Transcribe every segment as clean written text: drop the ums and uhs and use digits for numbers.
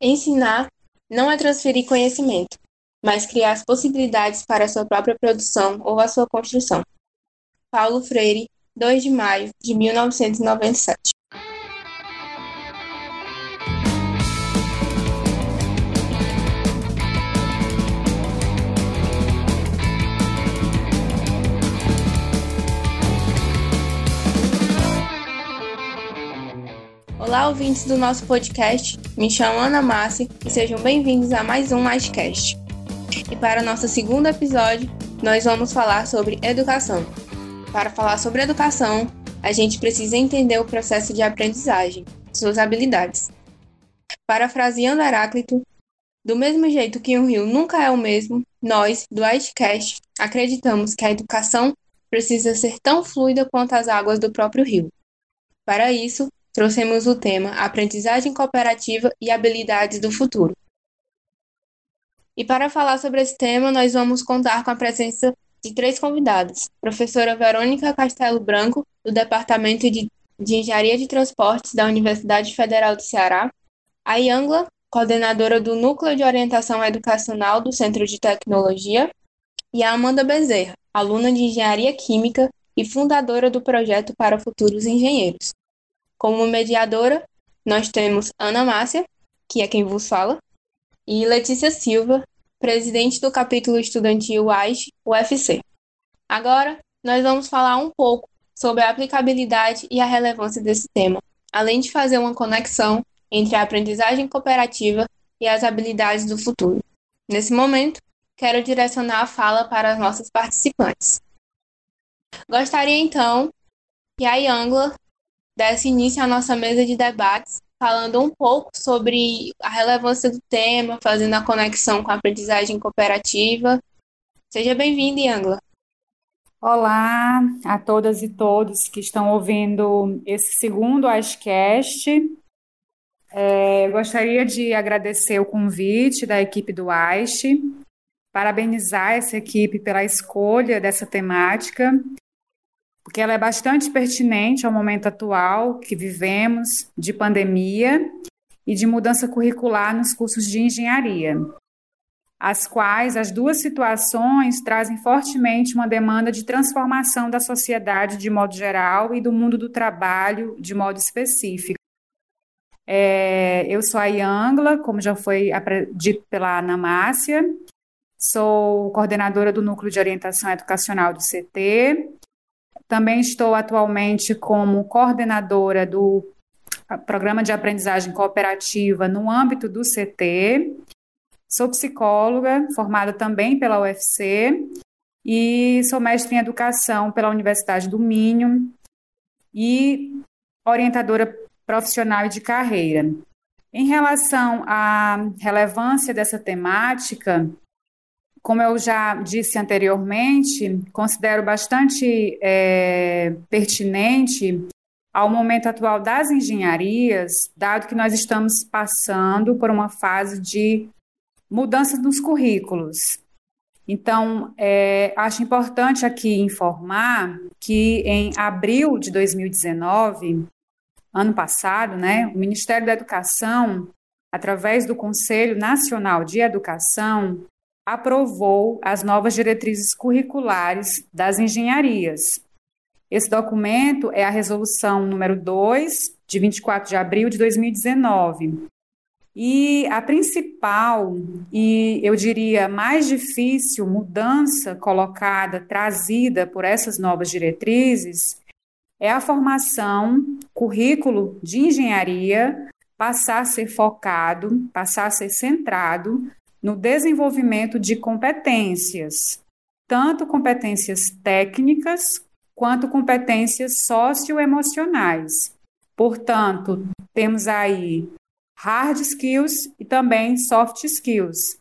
Ensinar não é transferir conhecimento, mas criar as possibilidades para a sua própria produção ou a sua construção. Paulo Freire, 2 de maio de 1997. Olá, ouvintes do nosso podcast, me chamo Ana Massi e sejam bem-vindos a mais um AIChECast. E para o nosso segundo episódio, nós vamos falar sobre educação. Para falar sobre educação, a gente precisa entender o processo de aprendizagem, suas habilidades. Parafraseando Heráclito, do mesmo jeito que um rio nunca é o mesmo, nós, do AIChECast, acreditamos que a educação precisa ser tão fluida quanto as águas do próprio rio. Para isso, trouxemos o tema Aprendizagem Cooperativa e Habilidades do Futuro. E para falar sobre esse tema, nós vamos contar com a presença de 3 convidados. Professora Verônica Castelo Branco, do Departamento de Engenharia de Transportes da Universidade Federal do Ceará. A Yangla, coordenadora do Núcleo de Orientação Educacional do Centro de Tecnologia. E a Amanda Bezerra, aluna de Engenharia Química e fundadora do projeto Para Futuros Engenheiros. Como mediadora, nós temos Ana Márcia, que é quem vos fala, e Letícia Silva, presidente do capítulo estudantil AIChE, UFC. Agora, nós vamos falar um pouco sobre a aplicabilidade e a relevância desse tema, além de fazer uma conexão entre a aprendizagem cooperativa e as habilidades do futuro. Nesse momento, quero direcionar a fala para as nossas participantes. Gostaria, então, que a Yangla desse início à nossa mesa de debates, falando um pouco sobre a relevância do tema, fazendo a conexão com a aprendizagem cooperativa. Seja bem-vinda, Yangla. Olá a todas e todos que estão ouvindo esse segundo AIChECast. Gostaria de agradecer o convite da equipe do AIChE, parabenizar essa equipe pela escolha dessa temática, porque ela é bastante pertinente ao momento atual que vivemos de pandemia e de mudança curricular nos cursos de engenharia, as duas situações trazem fortemente uma demanda de transformação da sociedade de modo geral e do mundo do trabalho de modo específico. Eu sou a Yangla, como já foi dito pela Ana Márcia, sou coordenadora do Núcleo de Orientação Educacional do CT. Também estou atualmente como coordenadora do Programa de Aprendizagem Cooperativa no âmbito do CT. Sou psicóloga, formada também pela UFC, e sou mestre em Educação pela Universidade do Minho e orientadora profissional e de carreira. Em relação à relevância dessa temática, como eu já disse anteriormente, considero bastante pertinente ao momento atual das engenharias, dado que nós estamos passando por uma fase de mudanças nos currículos. Então, acho importante aqui informar que em abril de 2019, ano passado, né, o Ministério da Educação, através do Conselho Nacional de Educação, aprovou as novas diretrizes curriculares das engenharias. Esse documento é a resolução número 2, de 24 de abril de 2019. E a principal, e eu diria mais difícil mudança trazida por essas novas diretrizes, é a formação, currículo de engenharia, passar a ser centrado no desenvolvimento de competências, tanto competências técnicas quanto competências socioemocionais. Portanto, temos aí hard skills e também soft skills.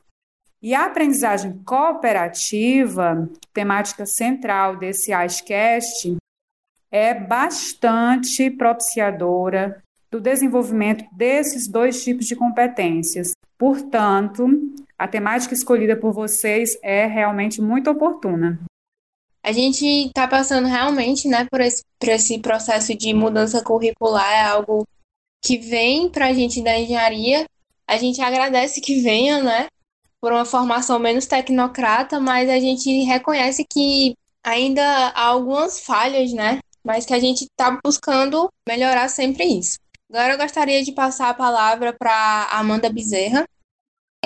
E a aprendizagem cooperativa, temática central desse AIChECast, é bastante propiciadora do desenvolvimento desses 2 tipos de competências. Portanto, a temática escolhida por vocês é realmente muito oportuna. A gente está passando realmente, né, por esse processo de mudança curricular, é algo que vem para a gente da engenharia, A gente agradece que venha, né? Por uma formação menos tecnocrata, mas a gente reconhece que ainda há algumas falhas, né? Mas que a gente está buscando melhorar sempre isso. Agora eu gostaria de passar a palavra para Amanda Bezerra.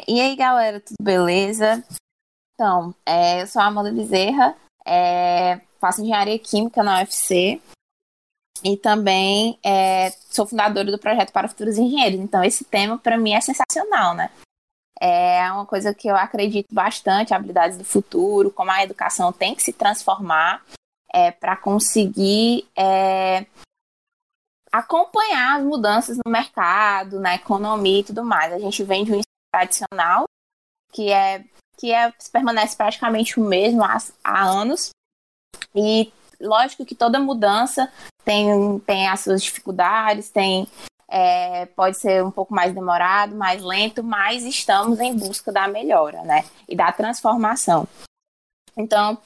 E aí, galera, tudo beleza? Então, eu sou a Amanda Bezerra, faço engenharia química na UFC e também sou fundadora do projeto Para Futuros Engenheiros. Então, esse tema, para mim, é sensacional, né? É uma coisa que eu acredito bastante, habilidades do futuro, como a educação tem que se transformar para conseguir acompanhar as mudanças no mercado, na economia e tudo mais. A gente vem de um ensino tradicional, que permanece praticamente o mesmo há anos. E lógico que toda mudança tem as suas dificuldades, pode ser um pouco mais demorado, mais lento, mas estamos em busca da melhora, né? E da transformação. Então,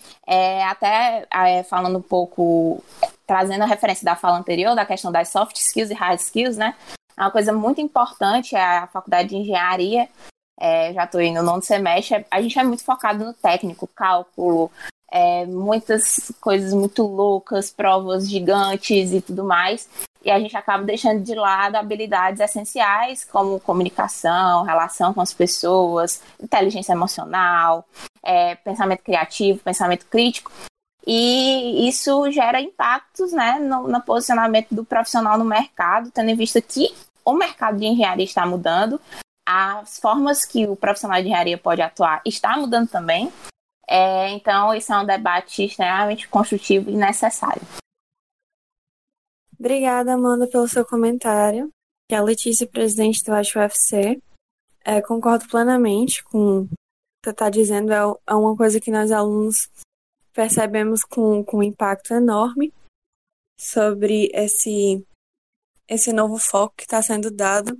falando um pouco, trazendo a referência da fala anterior, da questão das soft skills e hard skills, né? Uma coisa muito importante é a faculdade de engenharia, já estou indo no 9º semestre, a gente é muito focado no técnico, cálculo, muitas coisas muito loucas, provas gigantes e tudo mais, e a gente acaba deixando de lado habilidades essenciais como comunicação, relação com as pessoas, inteligência emocional, pensamento criativo, pensamento crítico, e isso gera impactos, né, no posicionamento do profissional no mercado, tendo em vista que o mercado de engenharia está mudando, as formas que o profissional de engenharia pode atuar está mudando também. Então, isso é um debate extremamente construtivo e necessário. Obrigada, Amanda, pelo seu comentário. Que é a Letícia, presidente do AIChECast. Concordo plenamente com o que você está dizendo. É uma coisa que nós, alunos, percebemos com um impacto enorme sobre esse novo foco que está sendo dado,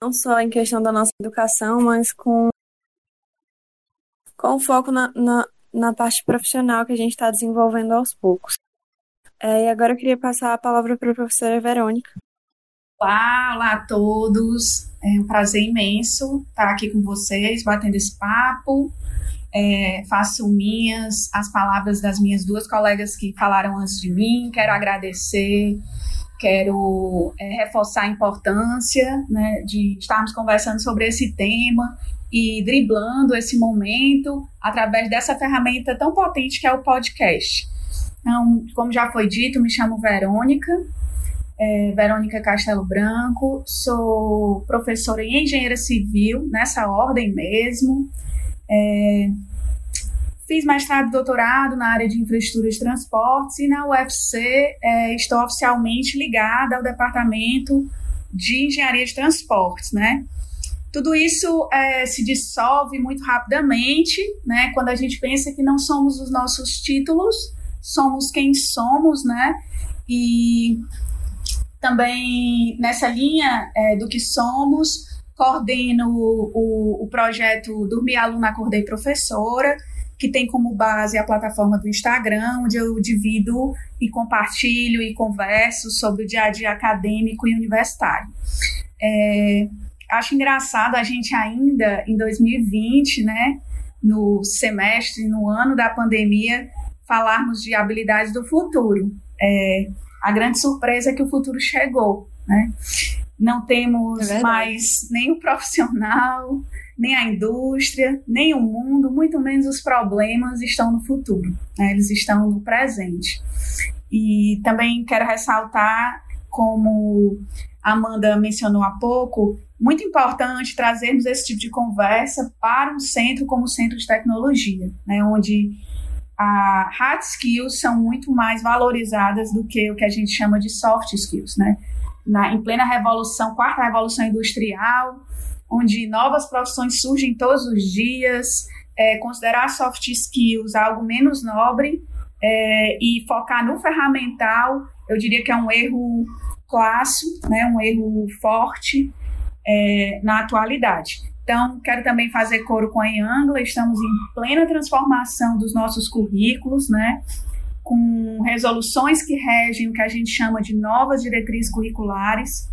não só em questão da nossa educação, mas com foco na parte profissional que a gente está desenvolvendo aos poucos. E agora eu queria passar a palavra para a professora Verônica. Olá a todos, é um prazer imenso estar aqui com vocês, batendo esse papo. Faço minhas as palavras das minhas duas colegas que falaram antes de mim, quero agradecer, quero reforçar a importância, né, de estarmos conversando sobre esse tema, e driblando esse momento através dessa ferramenta tão potente que é o podcast. Então, como já foi dito, me chamo Verônica, Verônica Castelo Branco, sou professora e engenheira civil, nessa ordem mesmo. Fiz mestrado e doutorado na área de infraestruturas e transportes e na UFC estou oficialmente ligada ao departamento de engenharia de transportes, né? Tudo isso se dissolve muito rapidamente, né? Quando a gente pensa que não somos os nossos títulos, somos quem somos, né? E também nessa linha do que somos, coordeno o projeto Minha Aluna Acordei Professora, que tem como base a plataforma do Instagram, onde eu divido e compartilho e converso sobre o dia a dia acadêmico e universitário. Acho engraçado a gente ainda, em 2020, né, no semestre, no ano da pandemia, falarmos de habilidades do futuro. A grande surpresa é que o futuro chegou, né? Não temos mais nem o profissional, nem a indústria, nem o mundo, muito menos os problemas estão no futuro, né? Eles estão no presente. E também quero ressaltar, como a Amanda mencionou há pouco, muito importante trazermos esse tipo de conversa para um centro como o Centro de Tecnologia, né, onde as hard skills são muito mais valorizadas do que o que a gente chama de soft skills, né? Em plena quarta revolução industrial, onde novas profissões surgem todos os dias, considerar soft skills algo menos nobre e focar no ferramental, eu diria que é um erro classo, né, um erro forte, na atualidade. Então, quero também fazer coro com a Yangla, estamos em plena transformação dos nossos currículos, né, com resoluções que regem o que a gente chama de novas diretrizes curriculares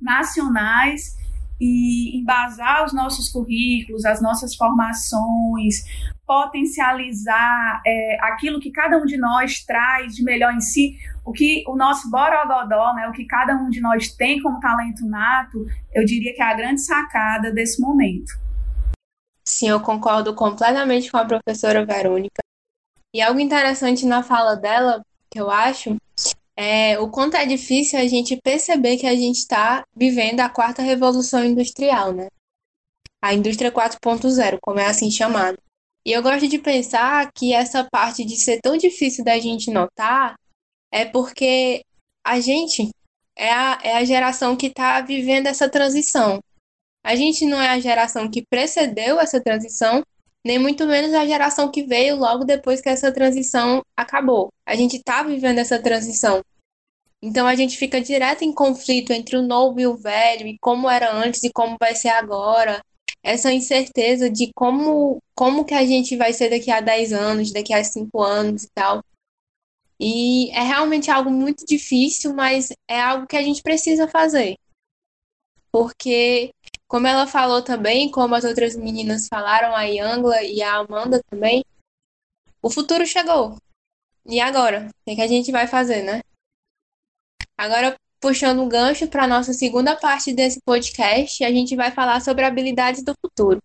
nacionais e embasar os nossos currículos, as nossas formações, potencializar aquilo que cada um de nós traz de melhor em si, o que o nosso borogodó, né, o que cada um de nós tem como talento nato, eu diria que é a grande sacada desse momento. Sim, eu concordo completamente com a professora Verônica. E algo interessante na fala dela, que eu acho, é o quanto é difícil a gente perceber que a gente está vivendo a quarta revolução industrial, né? A indústria 4.0, como é assim chamada. E eu gosto de pensar que essa parte de ser tão difícil da gente notar é porque a gente é a geração que está vivendo essa transição. A gente não é a geração que precedeu essa transição, nem muito menos a geração que veio logo depois que essa transição acabou. A gente está vivendo essa transição. Então a gente fica direto em conflito entre o novo e o velho, e como era antes e como vai ser agora. Essa incerteza de como que a gente vai ser daqui a 10 anos, daqui a 5 anos e tal. E é realmente algo muito difícil, mas é algo que a gente precisa fazer. Porque, como ela falou também, como as outras meninas falaram, a Yangla e a Amanda também, o futuro chegou. E agora? O que a gente vai fazer, né? Agora, puxando um gancho para a nossa segunda parte desse podcast, a gente vai falar sobre habilidades do futuro.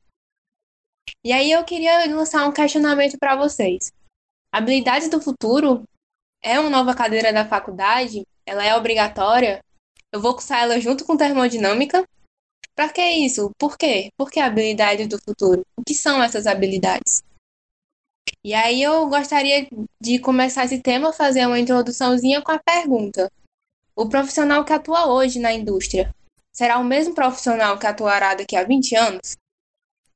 E aí eu queria lançar um questionamento para vocês. Habilidades do futuro é uma nova cadeira da faculdade? Ela é obrigatória? Eu vou cursar ela junto com termodinâmica? Para que isso? Por quê? Por que habilidades do futuro? O que são essas habilidades? E aí eu gostaria de começar esse tema, fazer uma introduçãozinha com a pergunta. O profissional que atua hoje na indústria será o mesmo profissional que atuará daqui a 20 anos?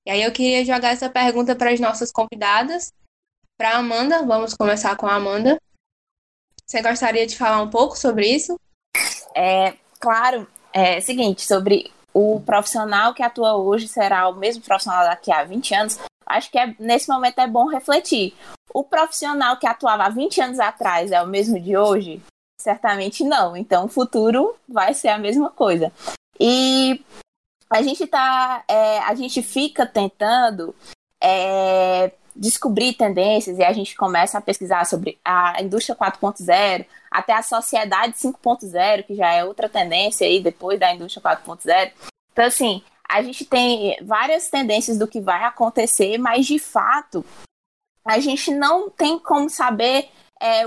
E aí eu queria jogar essa pergunta para as nossas convidadas. Para a Amanda, vamos começar com a Amanda. Você gostaria de falar um pouco sobre isso? Claro, é o seguinte, sobre o profissional que atua hoje será o mesmo profissional daqui a 20 anos, acho que nesse momento é bom refletir. O profissional que atuava há 20 anos atrás é o mesmo de hoje? Certamente não, então o futuro vai ser a mesma coisa. E a gente fica tentando descobrir tendências, e a gente começa a pesquisar sobre a indústria 4.0, até a sociedade 5.0, que já é outra tendência aí depois da indústria 4.0. Então, assim, a gente tem várias tendências do que vai acontecer, mas, de fato, a gente não tem como saber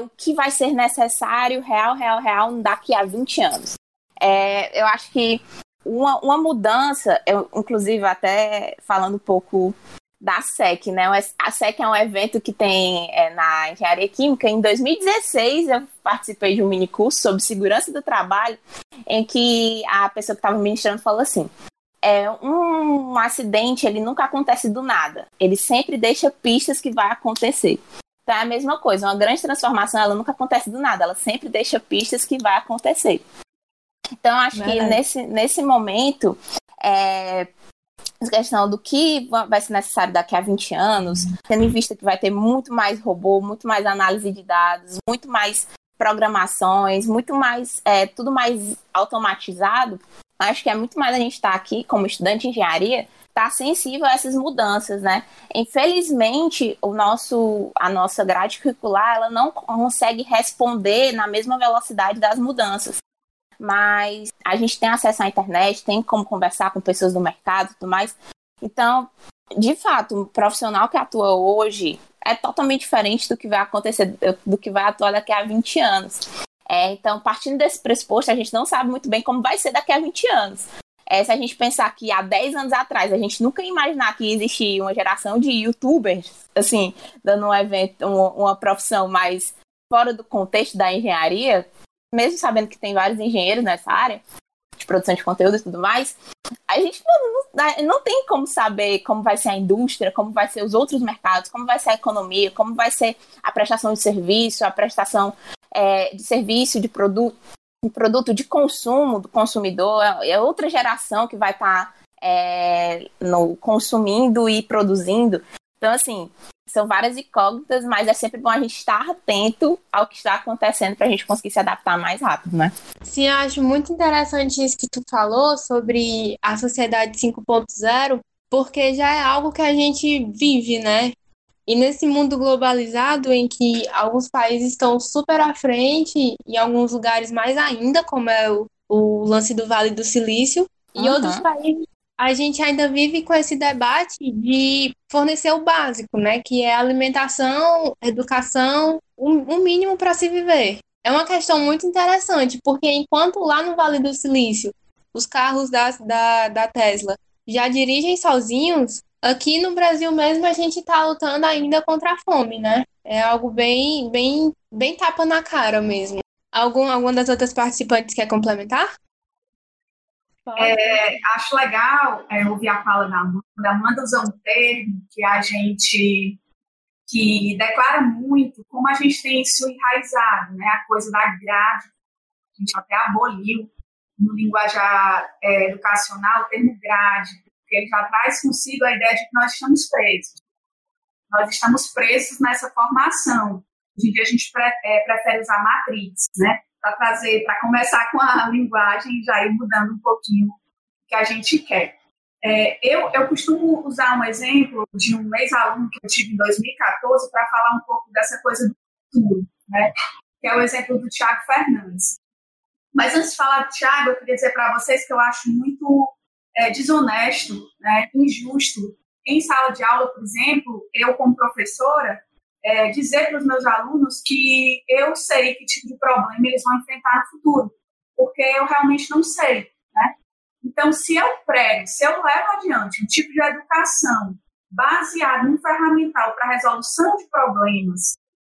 o que vai ser necessário real daqui a 20 anos. Eu acho que uma mudança, eu, inclusive até falando um pouco da SEC, né? A SEC é um evento que tem na engenharia química. Em 2016 eu participei de um minicurso sobre segurança do trabalho, em que a pessoa que estava ministrando falou assim: um acidente, ele nunca acontece do nada, ele sempre deixa pistas que vai acontecer. Então é a mesma coisa, uma grande transformação, ela nunca acontece do nada, ela sempre deixa pistas que vai acontecer. Então acho que nesse momento, a questão do que vai ser necessário daqui a 20 anos, tendo em vista que vai ter muito mais robô, muito mais análise de dados, muito mais programações, muito mais, tudo mais automatizado, acho que é muito mais a gente estar aqui como estudante de engenharia, tá sensível a essas mudanças, né? Infelizmente, a nossa grade curricular, ela não consegue responder na mesma velocidade das mudanças. Mas a gente tem acesso à internet, tem como conversar com pessoas do mercado e tudo mais. Então, de fato, o profissional que atua hoje é totalmente diferente do que vai acontecer, do que vai atuar daqui a 20 anos. Então, partindo desse pressuposto, a gente não sabe muito bem como vai ser daqui a 20 anos. Se a gente pensar que há 10 anos atrás a gente nunca ia imaginar que existia uma geração de youtubers, assim, dando um evento, uma profissão mais fora do contexto da engenharia, mesmo sabendo que tem vários engenheiros nessa área, de produção de conteúdo e tudo mais, a gente não tem como saber como vai ser a indústria, como vai ser os outros mercados, como vai ser a economia, como vai ser a prestação de serviço, a prestação de serviço, de produto. Um produto de consumo do consumidor, é outra geração que vai estar consumindo e produzindo. Então, assim, são várias incógnitas, mas é sempre bom a gente estar atento ao que está acontecendo para a gente conseguir se adaptar mais rápido, né? Sim, eu acho muito interessante isso que tu falou sobre a sociedade 5.0, porque já é algo que a gente vive, né? E nesse mundo globalizado em que alguns países estão super à frente e alguns lugares mais ainda, como é o lance do Vale do Silício, e outros países, a gente ainda vive com esse debate de fornecer o básico, né? Que é alimentação, educação, um mínimo para se viver. É uma questão muito interessante, porque enquanto lá no Vale do Silício os carros da Tesla já dirigem sozinhos, aqui no Brasil mesmo a gente está lutando ainda contra a fome, né? É algo bem, bem, bem tapa na cara mesmo. Alguma das outras participantes quer complementar? Acho legal ouvir a fala da Amanda. A Amanda usa um termo que a gente que declara muito como a gente tem isso enraizado, né? A coisa da grade, a gente até aboliu no linguajar educacional o termo grade, porque ele já traz consigo a ideia de que nós estamos presos. Nós estamos presos nessa formação. Hoje em dia a gente prefere usar matriz, né? Para trazer, para começar com a linguagem e já ir mudando um pouquinho o que a gente quer. Eu costumo usar um exemplo de um ex-aluno que eu tive em 2014 para falar um pouco dessa coisa do futuro, né? Que é o exemplo do Tiago Fernandes. Mas antes de falar do Tiago, eu queria dizer para vocês que eu acho muito desonesto, né, injusto. Em sala de aula, por exemplo, eu como professora, dizer para os meus alunos que eu sei que tipo de problema eles vão enfrentar no futuro, porque eu realmente não sei, né? Então, se eu prego, se eu levo adiante um tipo de educação baseado em um ferramental para resolução de problemas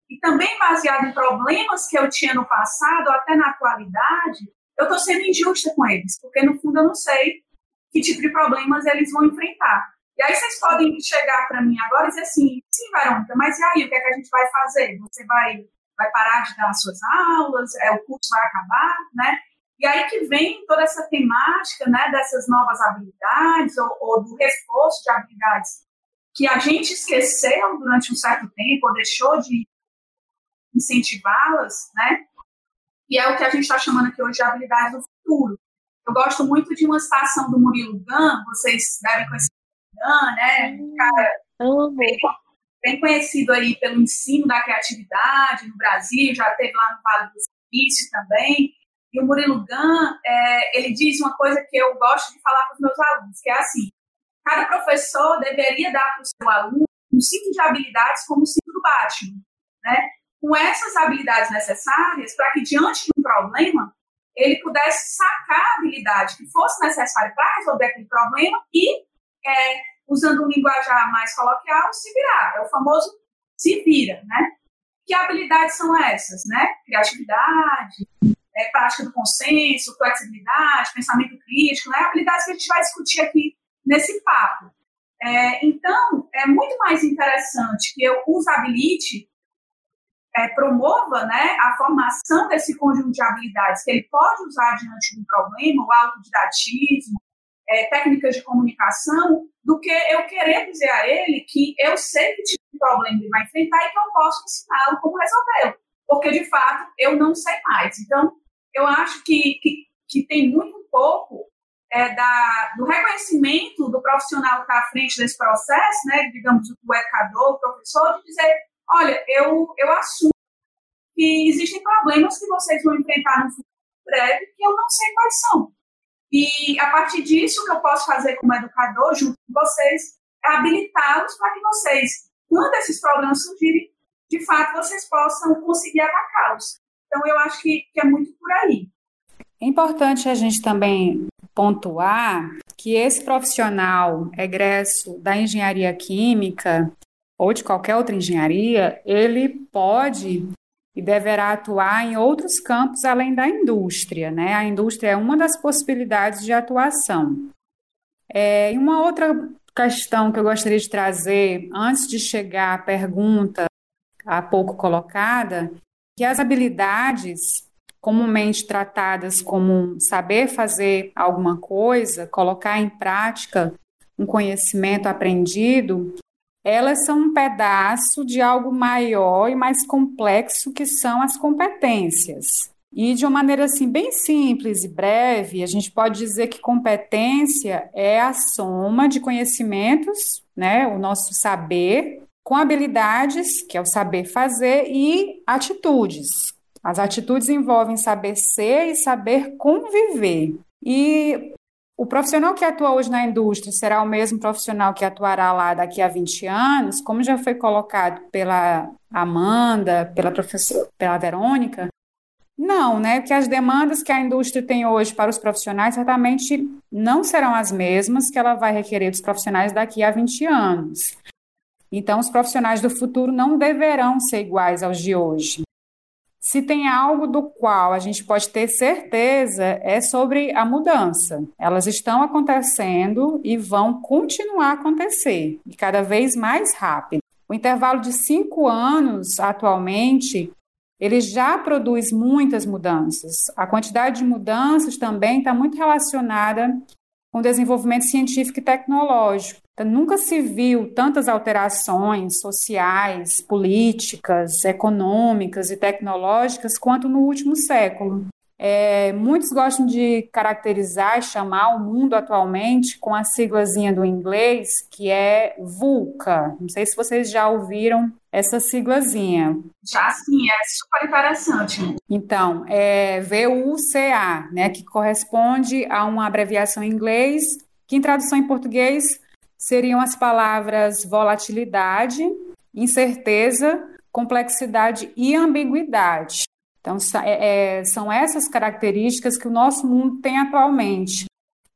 e também baseado em problemas que eu tinha no passado ou até na atualidade, eu estou sendo injusta com eles, porque no fundo eu não sei que tipo de problemas eles vão enfrentar. E aí vocês podem chegar para mim agora e dizer assim, sim, Verônica, mas e aí, o que é que a gente vai fazer? Você vai parar de dar as suas aulas, o curso vai acabar, né? E aí que vem toda essa temática, né, dessas novas habilidades ou do reforço de habilidades que a gente esqueceu durante um certo tempo ou deixou de incentivá-las, né? E é o que a gente está chamando aqui hoje de habilidades do futuro. Eu gosto muito de uma citação do Murilo Gan, vocês devem conhecer né? Um cara bem conhecido aí pelo ensino da criatividade no Brasil, já teve lá no Vale do Silício também. E o Murilo Gan, ele diz uma coisa que eu gosto de falar para os meus alunos, que é assim, cada professor deveria dar para o seu aluno um ciclo de habilidades como o ciclo do Batman, né? Com essas habilidades necessárias para que, diante de um problema, ele pudesse sacar a habilidade que fosse necessária para resolver aquele problema e usando um linguajar mais coloquial, se virar, é o famoso se vira, né? Que habilidades são essas, né? Criatividade, prática do consenso, flexibilidade, pensamento crítico, né? Habilidades que a gente vai discutir aqui nesse papo. Então, é muito mais interessante que eu usabilite, promova, né, a formação desse conjunto de habilidades que ele pode usar diante de um problema, o autodidatismo, técnicas de comunicação, do que eu querer dizer a ele que eu sei que tipo de problema ele vai enfrentar e que eu posso ensiná-lo como resolvê-lo, porque, de fato, eu não sei mais. Então, eu acho que tem muito pouco do reconhecimento do profissional que está à frente desse processo, né, digamos, do educador, do professor, de dizer, olha, eu assumo que existem problemas que vocês vão enfrentar no futuro breve que eu não sei quais são. E, a partir disso, o que eu posso fazer como educador, junto com vocês, é habilitá-los para que vocês, quando esses problemas surgirem, de fato, vocês possam conseguir atacá-los. Então, eu acho que é muito por aí. É importante a gente também pontuar que esse profissional egresso da engenharia química ou de qualquer outra engenharia, ele pode e deverá atuar em outros campos além da indústria, né? A indústria é uma das possibilidades de atuação. E uma outra questão que eu gostaria de trazer, antes de chegar à pergunta há pouco colocada, que as habilidades comumente tratadas como saber fazer alguma coisa, colocar em prática um conhecimento aprendido, elas são um pedaço de algo maior e mais complexo que são as competências. E de uma maneira assim bem simples e breve, a gente pode dizer que competência é a soma de conhecimentos, né, o nosso saber, com habilidades, que é o saber fazer, e atitudes. As atitudes envolvem saber ser e saber conviver. E o profissional que atua hoje na indústria será o mesmo profissional que atuará lá daqui a 20 anos, como já foi colocado pela Amanda, pela professora, pela Verônica. Não, né? Porque as demandas que a indústria tem hoje para os profissionais certamente não serão as mesmas que ela vai requerer dos profissionais daqui a 20 anos. Então, os profissionais do futuro não deverão ser iguais aos de hoje. Se tem algo do qual a gente pode ter certeza é sobre a mudança. Elas estão acontecendo e vão continuar a acontecer, e cada vez mais rápido. O intervalo de 5 anos, atualmente, ele já produz muitas mudanças. A quantidade de mudanças também está muito relacionada com o desenvolvimento científico e tecnológico. Então, nunca se viu tantas alterações sociais, políticas, econômicas e tecnológicas quanto no último século. Muitos gostam de caracterizar e chamar o mundo atualmente com a siglazinha do inglês, que é VUCA. Não sei se vocês já ouviram essa siglazinha. Já sim, é super interessante. Então, é VUCA, né, que corresponde a uma abreviação em inglês, que em tradução em português seriam as palavras volatilidade, incerteza, complexidade e ambiguidade. Então, são essas características que o nosso mundo tem atualmente.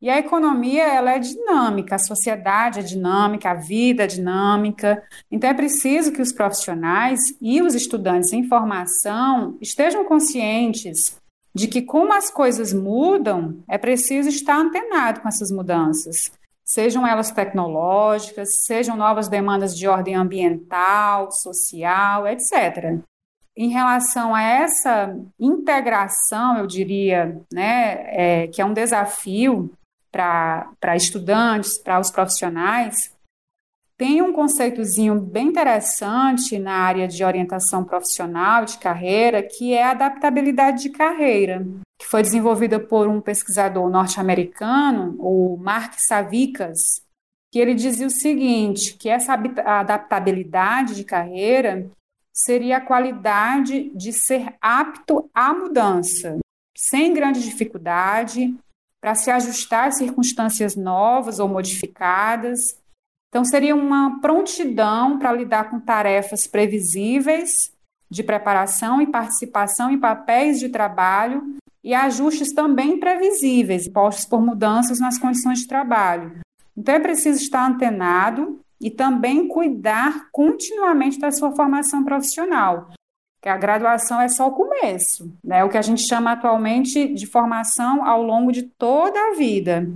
E a economia, ela é dinâmica, a sociedade é dinâmica, a vida é dinâmica. Então, é preciso que os profissionais e os estudantes em formação estejam conscientes de que, como as coisas mudam, é preciso estar antenado com essas mudanças. Sejam elas tecnológicas, sejam novas demandas de ordem ambiental, social, etc. Em relação a essa integração, eu diria, né, que é um desafio para estudantes, para os profissionais, tem um conceitozinho bem interessante na área de orientação profissional, de carreira, que é a adaptabilidade de carreira, que foi desenvolvida por um pesquisador norte-americano, o Mark Savickas, que ele dizia o seguinte, que essa adaptabilidade de carreira seria a qualidade de ser apto à mudança, sem grande dificuldade, para se ajustar a circunstâncias novas ou modificadas. Então, seria uma prontidão para lidar com tarefas previsíveis de preparação e participação em papéis de trabalho e ajustes também previsíveis, impostos por mudanças nas condições de trabalho. Então, é preciso estar antenado e também cuidar continuamente da sua formação profissional, que a graduação é só o começo, né? O que a gente chama atualmente de formação ao longo de toda a vida.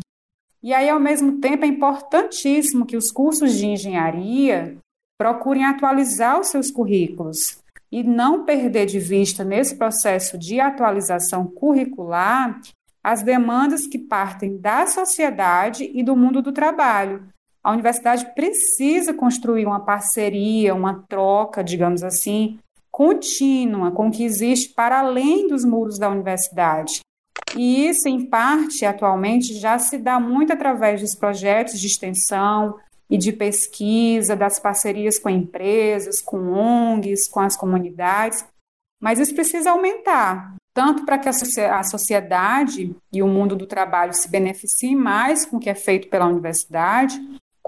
E aí, ao mesmo tempo, é importantíssimo que os cursos de engenharia procurem atualizar os seus currículos e não perder de vista, nesse processo de atualização curricular, as demandas que partem da sociedade e do mundo do trabalho. A universidade precisa construir uma parceria, uma troca, digamos assim, contínua com o que existe para além dos muros da universidade. E isso, em parte, atualmente, já se dá muito através dos projetos de extensão e de pesquisa, das parcerias com empresas, com ONGs, com as comunidades, mas isso precisa aumentar, tanto para que a sociedade e o mundo do trabalho se beneficiem mais com o que é feito pela universidade,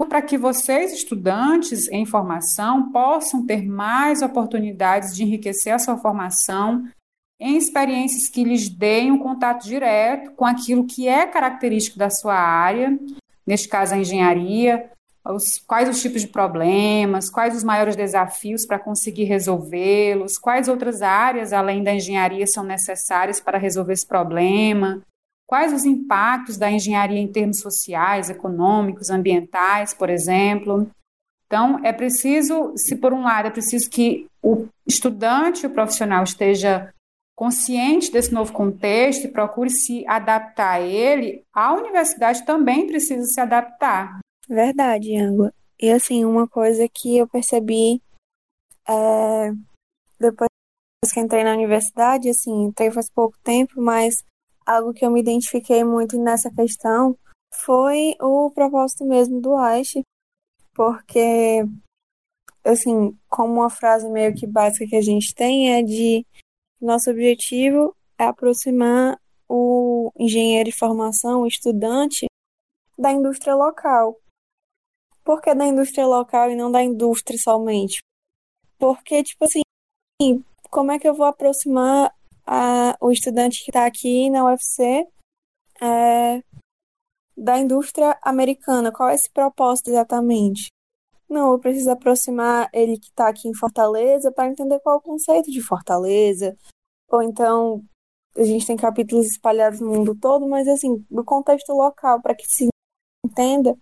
para que vocês, estudantes em formação, possam ter mais oportunidades de enriquecer a sua formação em experiências que lhes deem um contato direto com aquilo que é característico da sua área, neste caso a engenharia, quais os tipos de problemas, quais os maiores desafios para conseguir resolvê-los, quais outras áreas além da engenharia são necessárias para resolver esse problema, quais os impactos da engenharia em termos sociais, econômicos, ambientais, por exemplo. Então, é preciso, se por um lado é preciso que o estudante e o profissional esteja consciente desse novo contexto e procure se adaptar a ele, a universidade também precisa se adaptar. Verdade, Yangla. E assim, uma coisa que eu percebi depois que entrei na universidade, assim, entrei faz pouco tempo, mas algo que eu me identifiquei muito nessa questão foi o propósito mesmo do AIChE, porque, assim, como uma frase meio que básica que a gente tem é de nosso objetivo é aproximar o engenheiro de formação, o estudante, da indústria local. Por que da indústria local e não da indústria somente? Porque, tipo assim, como é que eu vou aproximar o estudante que está aqui na UFC da indústria americana? Qual é esse propósito exatamente? Não, eu preciso aproximar ele que está aqui em Fortaleza para entender qual é o conceito de Fortaleza. Ou então, a gente tem capítulos espalhados no mundo todo, mas assim, do contexto local, para que se entenda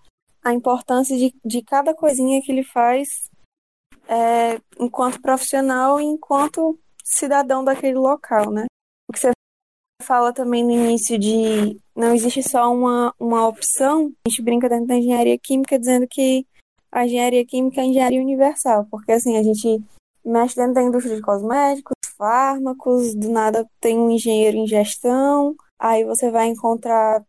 a importância de cada coisinha que ele faz enquanto profissional e enquanto cidadão daquele local, né? O que você fala também no início de não existe só uma opção, a gente brinca dentro da engenharia química dizendo que a engenharia química é a engenharia universal, porque assim, a gente mexe dentro da indústria de cosméticos, fármacos, do nada tem um engenheiro em gestão, aí você vai encontrar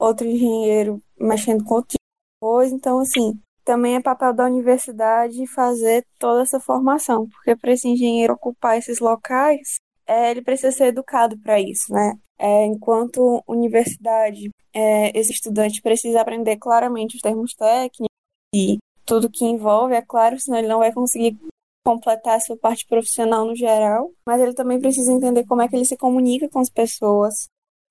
outro engenheiro mexendo com outro coisa, então assim, também é papel da universidade fazer toda essa formação, porque para esse engenheiro ocupar esses locais, ele precisa ser educado para isso, né? Enquanto universidade, esse estudante precisa aprender claramente os termos técnicos e tudo que envolve, é claro, senão ele não vai conseguir completar a sua parte profissional no geral, mas ele também precisa entender como é que ele se comunica com as pessoas,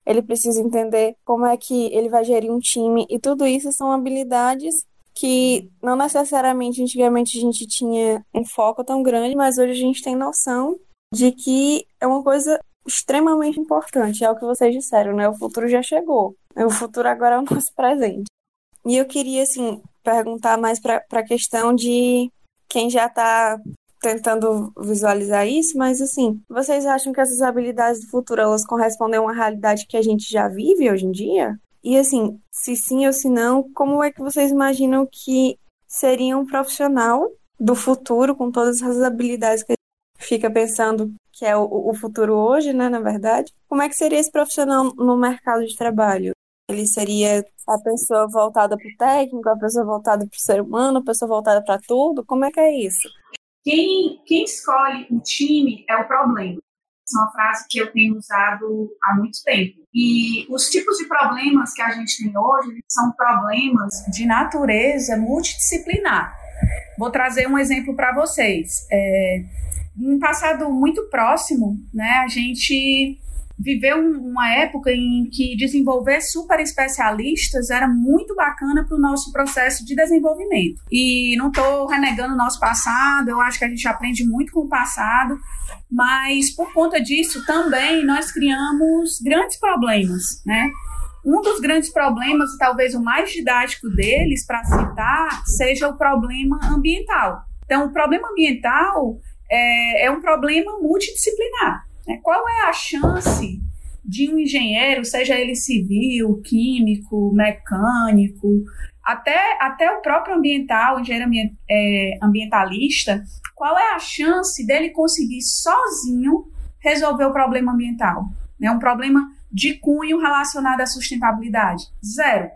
ele precisa entender como é que ele vai gerir um time, e tudo isso são habilidades que não necessariamente antigamente a gente tinha um foco tão grande, mas hoje a gente tem noção de que é uma coisa extremamente importante, é o que vocês disseram, né? O futuro já chegou, o futuro agora é o nosso presente. E eu queria, assim, perguntar mais para a questão de quem já está tentando visualizar isso, mas assim, vocês acham que essas habilidades do futuro, elas correspondem a uma realidade que a gente já vive hoje em dia? E assim, se sim ou se não, como é que vocês imaginam que seria um profissional do futuro com todas essas habilidades que a gente fica pensando que é o futuro hoje, né, na verdade? Como é que seria esse profissional no mercado de trabalho? Ele seria a pessoa voltada para o técnico, a pessoa voltada para o ser humano, a pessoa voltada para tudo? Como é que é isso? Quem escolhe o time é o problema. Essa é uma frase que eu tenho usado há muito tempo. E os tipos de problemas que a gente tem hoje são problemas de natureza multidisciplinar. Vou trazer um exemplo para vocês. Num passado muito próximo, né, a gente viveu uma época em que desenvolver super especialistas era muito bacana para o nosso processo de desenvolvimento. E não estou renegando o nosso passado, eu acho que a gente aprende muito com o passado, mas por conta disso também nós criamos grandes problemas, né? Um dos grandes problemas, e talvez o mais didático deles para citar, seja o problema ambiental. Então, o problema ambiental é um problema multidisciplinar. Qual é a chance de um engenheiro, seja ele civil, químico, mecânico, até o próprio ambiental, engenheiro ambientalista, qual é a chance dele conseguir sozinho resolver o problema ambiental? Né? Um problema de cunho relacionado à sustentabilidade? Zero.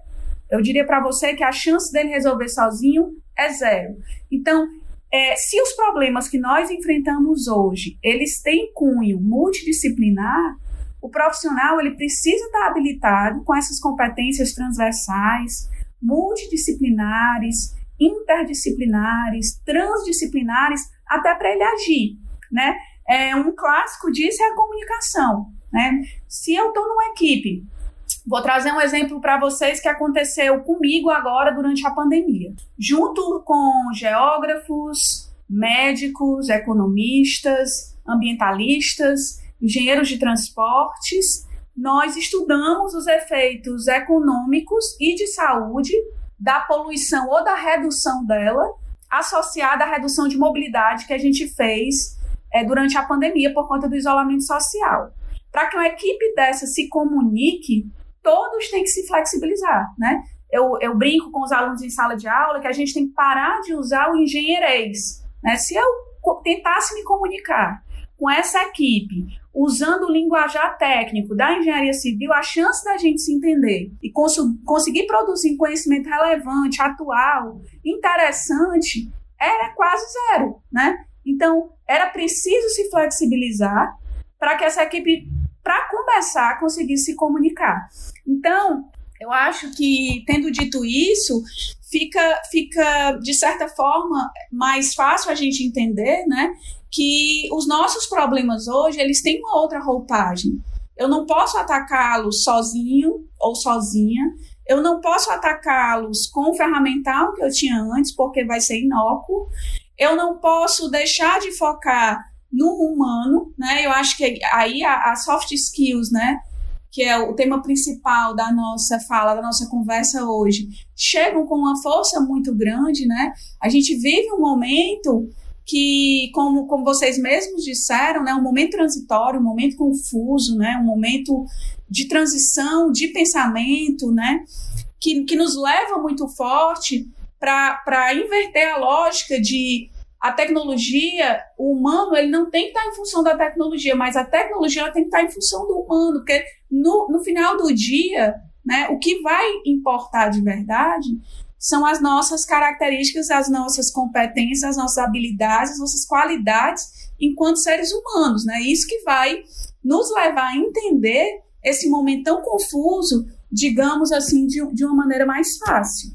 Eu diria para você que a chance dele resolver sozinho é zero. Então, se os problemas que nós enfrentamos hoje, eles têm cunho multidisciplinar, o profissional ele precisa estar habilitado com essas competências transversais, multidisciplinares, interdisciplinares, transdisciplinares, até para ele agir, né? Um clássico disso é a comunicação, né? Se eu estou numa equipe, vou trazer um exemplo para vocês que aconteceu comigo agora durante a pandemia. Junto com geógrafos, médicos, economistas, ambientalistas, engenheiros de transportes, nós estudamos os efeitos econômicos e de saúde da poluição ou da redução dela, associada à redução de mobilidade que a gente fez durante a pandemia por conta do isolamento social. Para que uma equipe dessa se comunique, todos têm que se flexibilizar, né? eu brinco com os alunos em sala de aula que a gente tem que parar de usar o engenheirês, né? Se eu tentasse me comunicar com essa equipe, usando o linguajar técnico da engenharia civil, a chance da gente se entender e conseguir produzir conhecimento relevante, atual, interessante, era quase zero, né? Então, era preciso se flexibilizar para que essa equipe, para começar, conseguisse se comunicar. Então, eu acho que, tendo dito isso, fica de certa forma, mais fácil a gente entender, né? Que os nossos problemas hoje, eles têm uma outra roupagem. Eu não posso atacá-los sozinho ou sozinha, eu não posso atacá-los com o ferramental que eu tinha antes, porque vai ser inócuo, eu não posso deixar de focar no humano, né? Eu acho que aí as soft skills, né? Que é o tema principal da nossa fala, da nossa conversa hoje, chegam com uma força muito grande, né? A gente vive um momento que, como vocês mesmos disseram, né, um momento transitório, um momento confuso, né, um momento de transição, de pensamento, né, que nos leva muito forte para inverter a lógica de a tecnologia, o humano, ele não tem que estar em função da tecnologia, mas a tecnologia ela tem que estar em função do humano, porque no final do dia, né, o que vai importar de verdade são as nossas características, as nossas competências, as nossas habilidades, as nossas qualidades enquanto seres humanos, né? Isso que vai nos levar a entender esse momento tão confuso, digamos assim, de uma maneira mais fácil.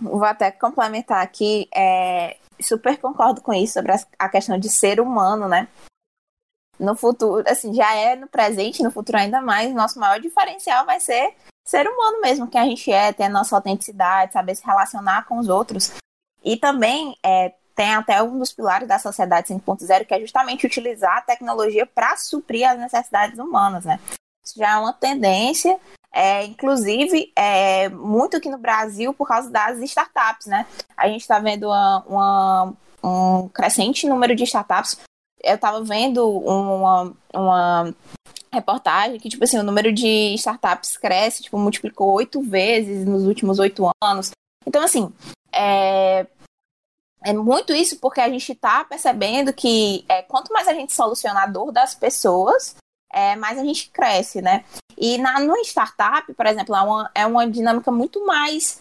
Vou até complementar aqui, super concordo com isso sobre a questão de ser humano, né? No futuro, assim, já é no presente, no futuro ainda mais, nosso maior diferencial vai ser ser humano mesmo, que a gente é, ter a nossa autenticidade, saber se relacionar com os outros. E também tem até um dos pilares da Sociedade 5.0, que é justamente utilizar a tecnologia para suprir as necessidades humanas, né? Isso já é uma tendência, inclusive, muito aqui no Brasil, por causa das startups, né? A gente está vendo um crescente número de startups. Eu estava vendo uma reportagem que, tipo assim, o número de startups cresce, tipo, multiplicou 8 vezes nos últimos 8 anos. Então, assim, é muito isso, porque a gente está percebendo que quanto mais a gente solucionar a dor das pessoas, mais a gente cresce, né? E numa startup, por exemplo, é uma dinâmica muito mais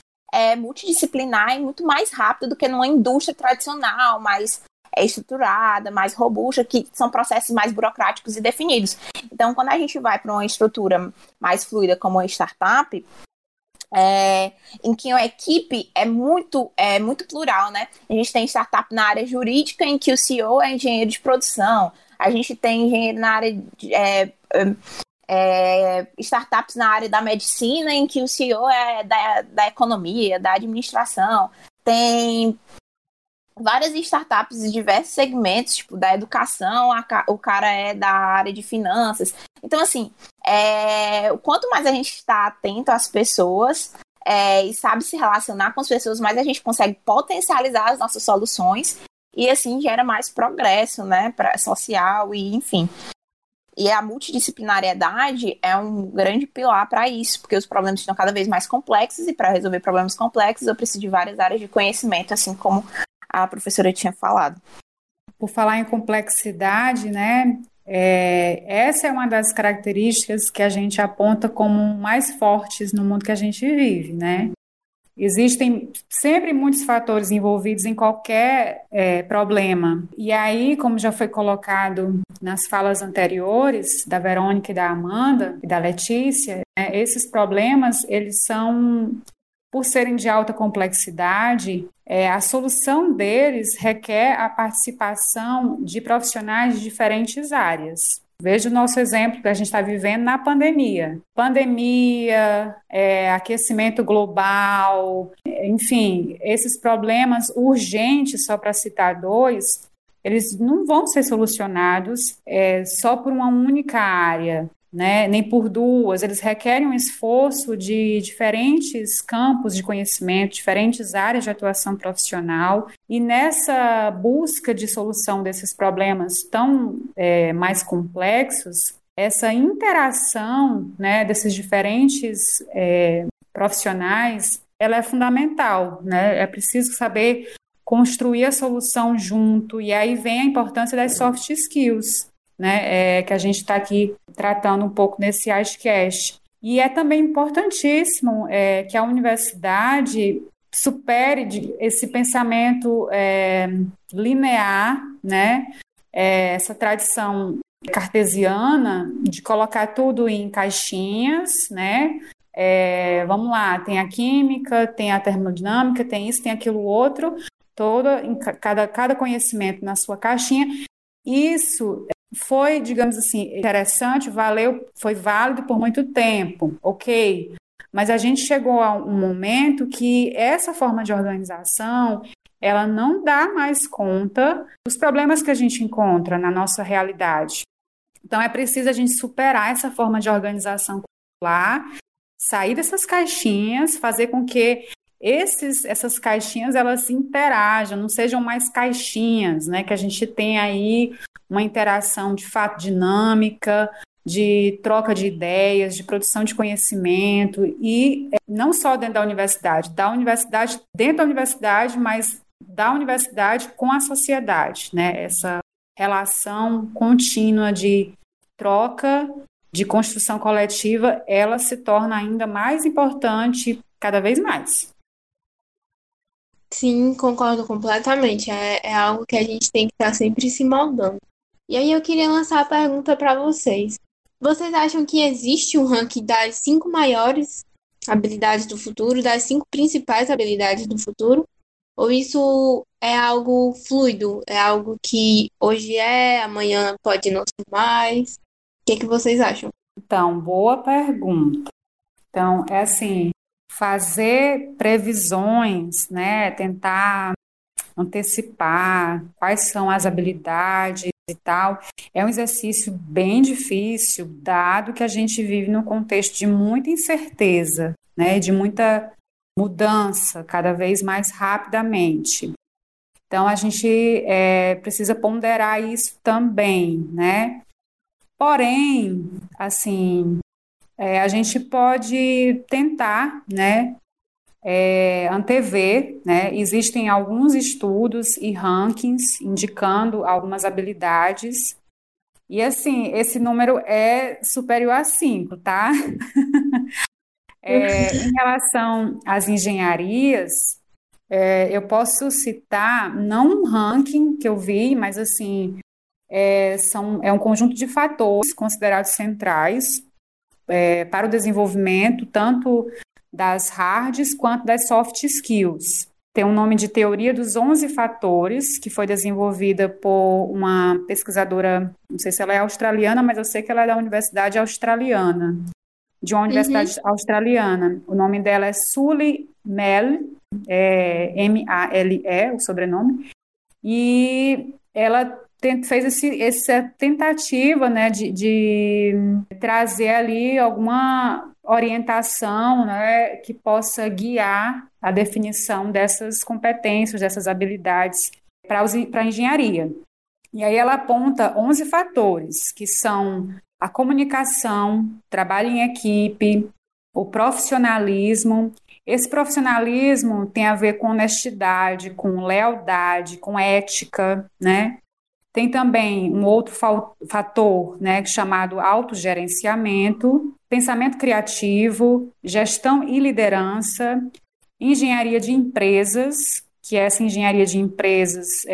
multidisciplinar e muito mais rápida do que numa indústria tradicional, mais estruturada, mais robusta, que são processos mais burocráticos e definidos. Então, quando a gente vai para uma estrutura mais fluida como a startup, em que a equipe é muito plural, né? A gente tem startup na área jurídica, em que o CEO é engenheiro de produção, a gente tem engenheiro na área de, startups na área da medicina, em que o CEO é da economia, da administração, tem várias startups de diversos segmentos, tipo, da educação, o cara é da área de finanças. Então, assim, quanto mais a gente está atento às pessoas e sabe se relacionar com as pessoas, mais a gente consegue potencializar as nossas soluções e, assim, gera mais progresso, né, social e, enfim. E a multidisciplinariedade é um grande pilar para isso, porque os problemas estão cada vez mais complexos e, para resolver problemas complexos, eu preciso de várias áreas de conhecimento, assim como a professora tinha falado. Por falar em complexidade, né? Essa é uma das características que a gente aponta como mais fortes no mundo que a gente vive, né? Existem sempre muitos fatores envolvidos em qualquer problema. E aí, como já foi colocado nas falas anteriores, da Verônica e da Amanda e da Letícia, esses problemas, eles são, por serem de alta complexidade, a solução deles requer a participação de profissionais de diferentes áreas. Veja o nosso exemplo que a gente está vivendo na pandemia. Pandemia, aquecimento global, enfim, esses problemas urgentes, só para citar 2, eles não vão ser solucionados só por uma única área, né? Nem por 2, eles requerem um esforço de diferentes campos de conhecimento, diferentes áreas de atuação profissional, e nessa busca de solução desses problemas tão mais complexos, essa interação, né, desses diferentes profissionais, ela é fundamental, né? É preciso saber construir a solução junto, e aí vem a importância das soft skills, né? Que a gente está aqui tratando um pouco nesse AIChECast. E é também importantíssimo que a universidade supere esse pensamento linear, né? Essa tradição cartesiana de colocar tudo em caixinhas, né? Vamos lá, tem a química, tem a termodinâmica, tem isso, tem aquilo outro, cada conhecimento na sua caixinha. Isso foi, digamos assim, interessante, foi válido por muito tempo, ok? Mas a gente chegou a um momento que essa forma de organização, ela não dá mais conta dos problemas que a gente encontra na nossa realidade. Então, é preciso a gente superar essa forma de organização curricular, sair dessas caixinhas, fazer com que essas caixinhas, elas interajam, não sejam mais caixinhas, né? Que a gente tenha aí uma interação de fato dinâmica, de troca de ideias, de produção de conhecimento, e não só dentro da universidade, dentro da universidade, mas da universidade com a sociedade, né? Essa relação contínua de troca, de construção coletiva, ela se torna ainda mais importante cada vez mais. Sim, concordo completamente. É algo que a gente tem que estar sempre se moldando. E aí eu queria lançar a pergunta para vocês. Vocês acham que existe um ranking das 5 maiores habilidades do futuro, das 5 principais habilidades do futuro? Ou isso é algo fluido? É algo que hoje amanhã pode não ser mais? O que é que vocês acham? Então, boa pergunta. Então, é assim, fazer previsões, né? Tentar antecipar quais são as habilidades e tal, é um exercício bem difícil, dado que a gente vive num contexto de muita incerteza, né, de muita mudança, cada vez mais rapidamente. Então, a gente precisa ponderar isso também, né? Porém, assim, a gente pode tentar, né, antever, né? Existem alguns estudos e rankings indicando algumas habilidades, e assim, esse número é superior a 5, tá? Em relação às engenharias, eu posso citar, não um ranking que eu vi, mas assim, um conjunto de fatores considerados centrais para o desenvolvimento, tanto das hards quanto das soft skills. Tem um nome de teoria dos 11 fatores, que foi desenvolvida por uma pesquisadora, não sei se ela é australiana, mas eu sei que ela é da universidade australiana, de uma universidade australiana. O nome dela é Sully Mell, M-A-L-E, o sobrenome, e ela fez essa tentativa, né, de trazer ali alguma orientação, né, que possa guiar a definição dessas competências, dessas habilidades para a engenharia. E aí ela aponta 11 fatores, que são a comunicação, trabalho em equipe, o profissionalismo. Esse profissionalismo tem a ver com honestidade, com lealdade, com ética, né? Tem também um outro fator, né, chamado autogerenciamento, pensamento criativo, gestão e liderança, engenharia de empresas, que essa engenharia de empresas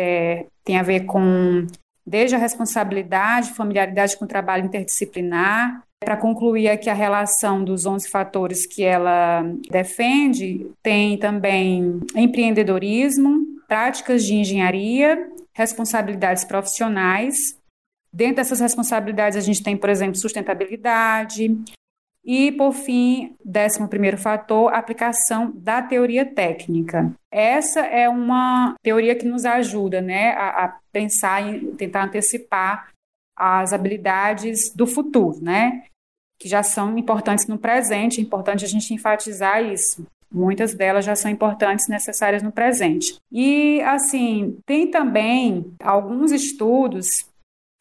tem a ver com desde a responsabilidade, familiaridade com o trabalho interdisciplinar. Para concluir aqui a relação dos 11 fatores que ela defende, tem também empreendedorismo, práticas de engenharia, responsabilidades profissionais. Dentro dessas responsabilidades, a gente tem, por exemplo, sustentabilidade. E, por fim, 11º fator, aplicação da teoria técnica. Essa é uma teoria que nos ajuda, né, a pensar e tentar antecipar as habilidades do futuro, né, que já são importantes no presente. É importante a gente enfatizar isso. Muitas delas já são importantes, necessárias no presente. E, assim, tem também alguns estudos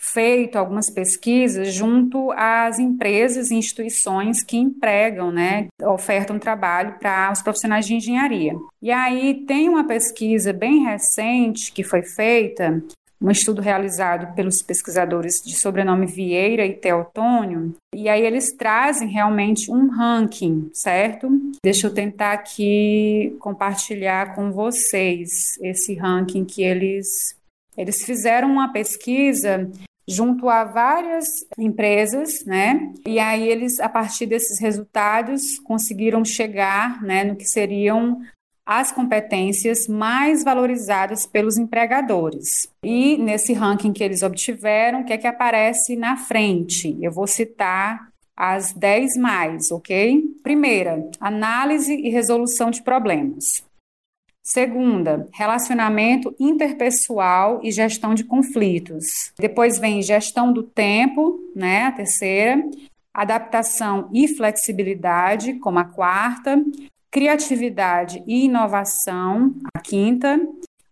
feito algumas pesquisas junto às empresas e instituições que empregam, né, ofertam trabalho para os profissionais de engenharia. E aí tem uma pesquisa bem recente que foi feita, um estudo realizado pelos pesquisadores de sobrenome Vieira e Teotônio, e aí eles trazem realmente um ranking, certo? Deixa eu tentar aqui compartilhar com vocês esse ranking que eles fizeram uma pesquisa junto a várias empresas, né? E aí eles, a partir desses resultados, conseguiram chegar, né, no que seriam as competências mais valorizadas pelos empregadores. E nesse ranking que eles obtiveram, o que é que aparece na frente? Eu vou citar as 10 mais, ok? Primeira, análise e resolução de problemas. Segunda, relacionamento interpessoal e gestão de conflitos. Depois vem gestão do tempo, né, a terceira. Adaptação e flexibilidade, como a quarta. Criatividade e inovação, a quinta.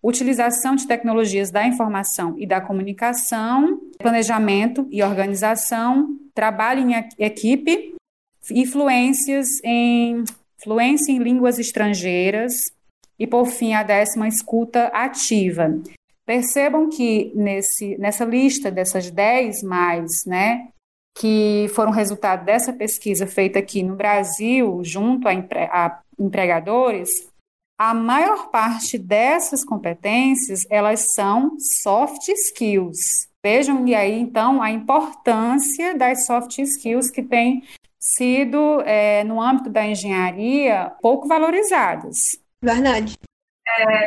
Utilização de tecnologias da informação e da comunicação. Planejamento e organização. Trabalho em equipe. E fluência em línguas estrangeiras. E, por fim, a 10ª, escuta ativa. Percebam que nessa lista dessas 10 mais, né, que foram resultado dessa pesquisa feita aqui no Brasil, junto a empregadores, a maior parte dessas competências, elas são soft skills. Vejam e aí, então, a importância das soft skills que têm sido, no âmbito da engenharia, pouco valorizadas. Verdade.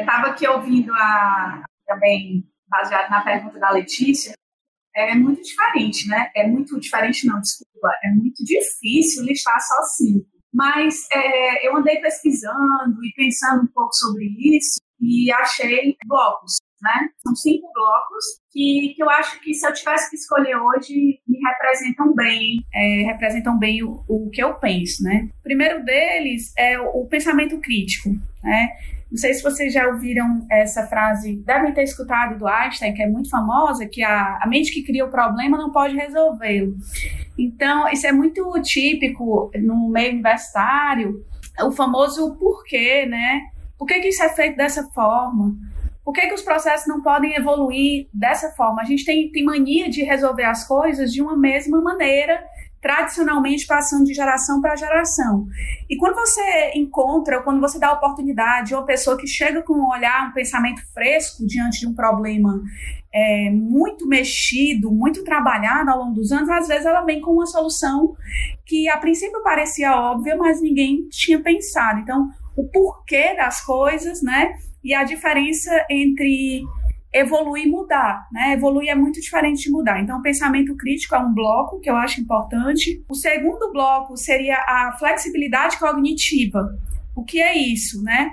Estava aqui ouvindo, também baseado na pergunta da Letícia, é muito diferente, né? É muito diferente, não, desculpa. É muito difícil listar só 5. Mas eu andei pesquisando e pensando um pouco sobre isso e achei blocos, né? São 5 blocos que eu acho que, se eu tivesse que escolher hoje, me representam bem o que eu penso, né? O primeiro deles é o pensamento crítico, né? Não sei se vocês já ouviram essa frase, devem ter escutado, do Einstein, que é muito famosa, que a mente que cria o problema não pode resolvê-lo. Então, isso é muito típico no meio universitário, o famoso porquê, né? Por que isso é feito dessa forma? Por que os processos não podem evoluir dessa forma? A gente tem mania de resolver as coisas de uma mesma maneira, tradicionalmente passando de geração para geração. E quando você encontra, quando você dá a oportunidade a uma pessoa que chega com um olhar, um pensamento fresco diante de um problema muito mexido, muito trabalhado ao longo dos anos, às vezes ela vem com uma solução que a princípio parecia óbvia, mas ninguém tinha pensado. Então, o porquê das coisas, né? E a diferença entre evoluir e mudar, né? Evoluir é muito diferente de mudar. Então, o pensamento crítico é um bloco que eu acho importante. O segundo bloco seria a flexibilidade cognitiva. O que é isso, né?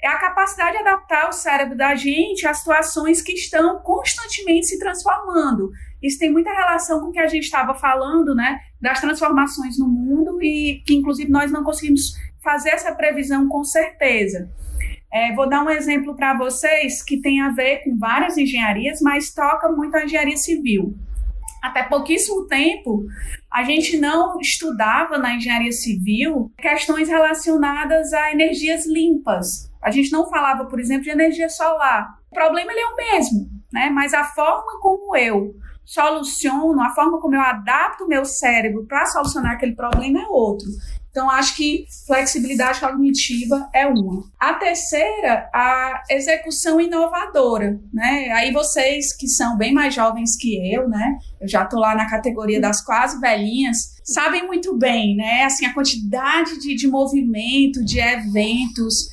É a capacidade de adaptar o cérebro da gente às situações que estão constantemente se transformando. Isso tem muita relação com o que a gente estava falando, né? Das transformações no mundo e que, inclusive, nós não conseguimos fazer essa previsão com certeza. Vou dar um exemplo para vocês que tem a ver com várias engenharias, mas toca muito a engenharia civil. Até pouquíssimo tempo, a gente não estudava na engenharia civil questões relacionadas a energias limpas. A gente não falava, por exemplo, de energia solar. O problema ele é o mesmo, né? Mas a forma como eu soluciono, a forma como eu adapto o meu cérebro para solucionar aquele problema é outro. Então, acho que flexibilidade cognitiva é uma. A terceira, a execução inovadora, né? Aí vocês que são bem mais jovens que eu, né? Eu já estou lá na categoria das quase velhinhas, sabem muito bem, né? Assim, a quantidade de movimento, de eventos,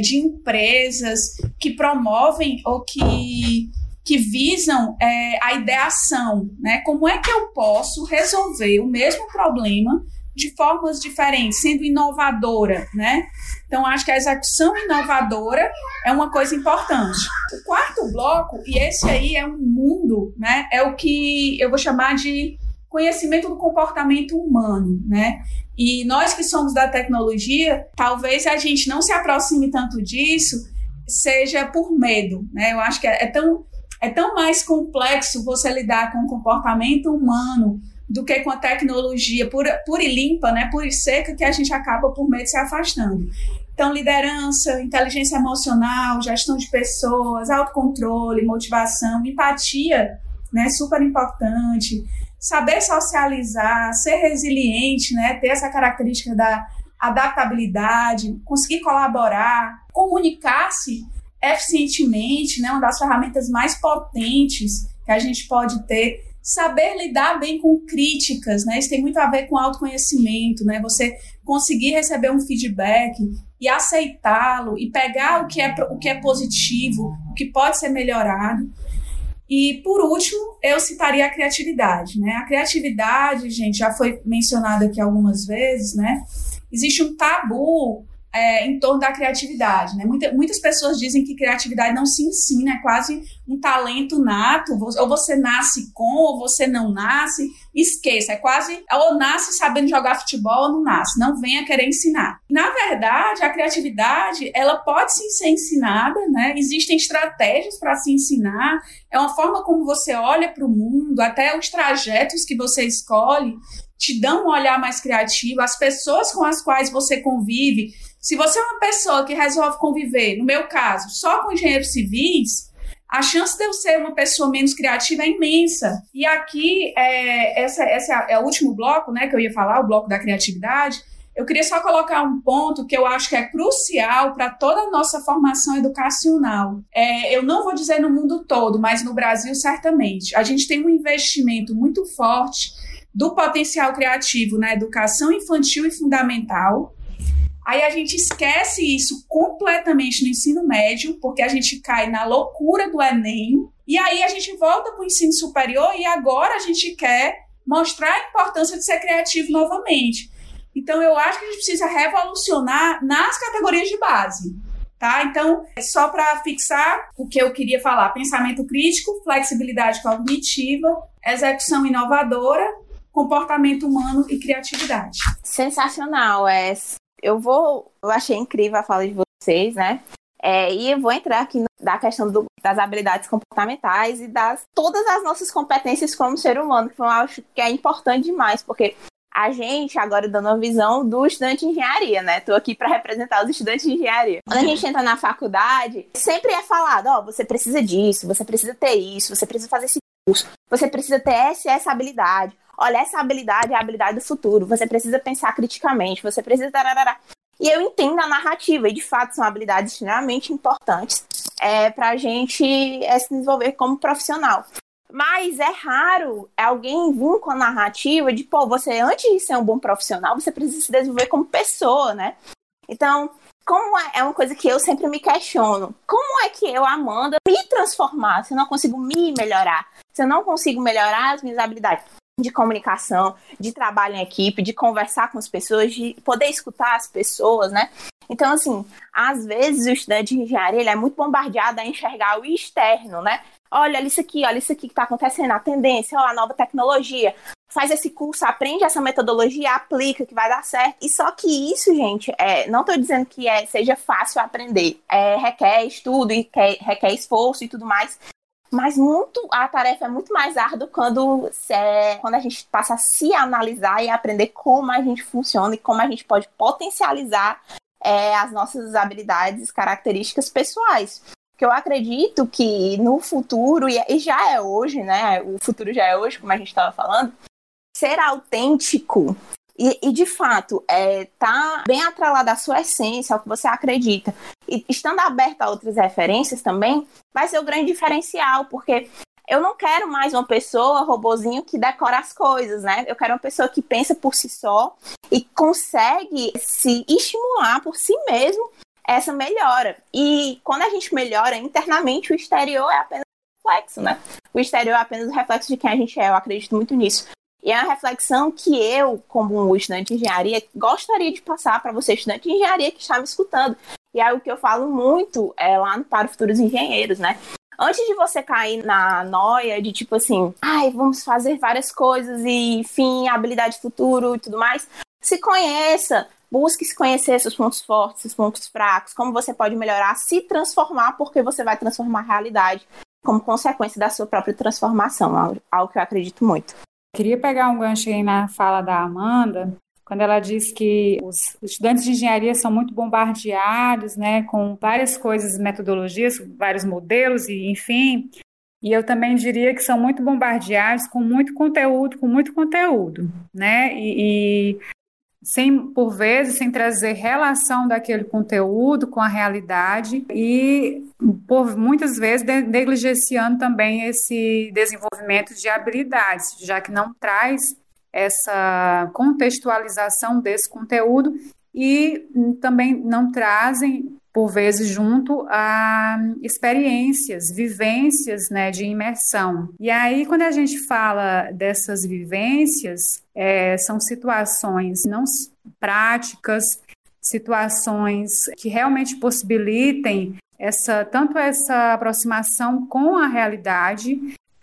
de empresas que promovem ou que visam a ideação, né? Como é que eu posso resolver o mesmo problema de formas diferentes, sendo inovadora, né? Então, acho que a execução inovadora é uma coisa importante. O quarto bloco, e esse aí é um mundo, né? É o que eu vou chamar de conhecimento do comportamento humano, né? E nós que somos da tecnologia, talvez a gente não se aproxime tanto disso, seja por medo, né? Eu acho que é tão É tão mais complexo você lidar com o comportamento humano do que com a tecnologia pura e limpa, né, pura e seca, que a gente acaba por meio de se afastando. Então, liderança, inteligência emocional, gestão de pessoas, autocontrole, motivação, empatia, né, super importante, saber socializar, ser resiliente, né, ter essa característica da adaptabilidade, conseguir colaborar, comunicar-se eficientemente, né, uma das ferramentas mais potentes que a gente pode ter, saber lidar bem com críticas, né, isso tem muito a ver com autoconhecimento, né, você conseguir receber um feedback e aceitá-lo e pegar o que é positivo, o que pode ser melhorado. E, por último, eu citaria a criatividade, né? A criatividade, gente, já foi mencionada aqui algumas vezes, né? Existe um tabu em torno da criatividade, né? Muitas pessoas dizem que criatividade não se ensina, é quase um talento nato, ou você nasce com, ou você não nasce, esqueça, é quase, ou nasce sabendo jogar futebol, ou não nasce, não venha querer ensinar. Na verdade, a criatividade, ela pode sim ser ensinada, né? Existem estratégias para se ensinar, é uma forma como você olha para o mundo, até os trajetos que você escolhe, te dão um olhar mais criativo, as pessoas com as quais você convive. Se você é uma pessoa que resolve conviver, no meu caso, só com engenheiros civis, a chance de eu ser uma pessoa menos criativa é imensa. E aqui, esse é o último bloco, né, que eu ia falar, o bloco da criatividade. Eu queria só colocar um ponto que eu acho que é crucial para toda a nossa formação educacional. Eu não vou dizer no mundo todo, mas no Brasil, certamente. A gente tem um investimento muito forte do potencial criativo na educação infantil e fundamental. Aí a gente esquece isso completamente no ensino médio, porque a gente cai na loucura do Enem. E aí a gente volta para o ensino superior e agora a gente quer mostrar a importância de ser criativo novamente. Então, eu acho que a gente precisa revolucionar nas categorias de base, tá? Então, é só para fixar o que eu queria falar. Pensamento crítico, flexibilidade cognitiva, execução inovadora, comportamento humano e criatividade. Sensacional, eu achei incrível a fala de vocês, né? E eu vou entrar aqui na questão das habilidades comportamentais e das todas as nossas competências como ser humano, que eu acho que é importante demais, porque a gente agora dando a visão do estudante de engenharia, né? Tô aqui para representar os estudantes de engenharia. Quando a gente entra na faculdade, sempre é falado, você precisa disso, você precisa ter isso, você precisa fazer esse curso, você precisa ter essa habilidade. Olha, essa habilidade é a habilidade do futuro. Você precisa pensar criticamente, você precisa... E eu entendo a narrativa. E, de fato, são habilidades extremamente importantes para a gente se desenvolver como profissional. Mas é raro alguém vir com a narrativa de, você, antes de ser um bom profissional, você precisa se desenvolver como pessoa, né? Então, como é uma coisa que eu sempre me questiono. Como é que eu, Amanda, me transformar se eu não consigo me melhorar? Se eu não consigo melhorar as minhas habilidades de comunicação, de trabalho em equipe, de conversar com as pessoas, de poder escutar as pessoas, né? Então, assim, às vezes o estudante de engenharia ele é muito bombardeado a enxergar o externo, né? Olha isso aqui que está acontecendo, a tendência, a nova tecnologia. Faz esse curso, aprende essa metodologia, aplica que vai dar certo. E só que isso, gente, não estou dizendo que seja fácil aprender. Requer estudo, e requer esforço e tudo mais. Mas a tarefa é muito mais árdua quando a gente passa a se analisar e aprender como a gente funciona e como a gente pode potencializar as nossas habilidades, características pessoais. Porque eu acredito que no futuro, e já é hoje, né? O futuro já é hoje, como a gente estava falando, ser autêntico e de fato, tá bem atrelado à sua essência, ao que você acredita. E estando aberto a outras referências também, vai ser o grande diferencial, porque eu não quero mais uma pessoa, robozinho, que decora as coisas, né? Eu quero uma pessoa que pensa por si só e consegue se estimular por si mesmo essa melhora. E quando a gente melhora internamente, o exterior é apenas um reflexo, né? O exterior é apenas um reflexo de quem a gente é, eu acredito muito nisso. E é uma reflexão que eu, como estudante de engenharia, gostaria de passar para você, estudante de engenharia, que está me escutando. E é o que eu falo muito lá no Para Futuros Engenheiros, né? Antes de você cair na noia de tipo assim, vamos fazer várias coisas e, enfim, habilidade futuro e tudo mais, se conheça, busque se conhecer seus pontos fortes, seus pontos fracos, como você pode melhorar, se transformar, porque você vai transformar a realidade. como consequência da sua própria transformação, algo que eu acredito muito. Queria pegar um gancho aí na fala da Amanda, quando ela diz que os estudantes de engenharia são muito bombardeados, né, com várias coisas, metodologias, vários modelos, e enfim. E eu também diria que são muito bombardeados com muito conteúdo, né? E sem, por vezes, sem trazer relação daquele conteúdo com a realidade e, por muitas vezes, negligenciando também esse desenvolvimento de habilidades, já que não traz essa contextualização desse conteúdo e também não trazem, por vezes, junto a experiências, vivências, né, de imersão. E aí, quando a gente fala dessas vivências, são situações não práticas, situações que realmente possibilitem tanto essa aproximação com a realidade,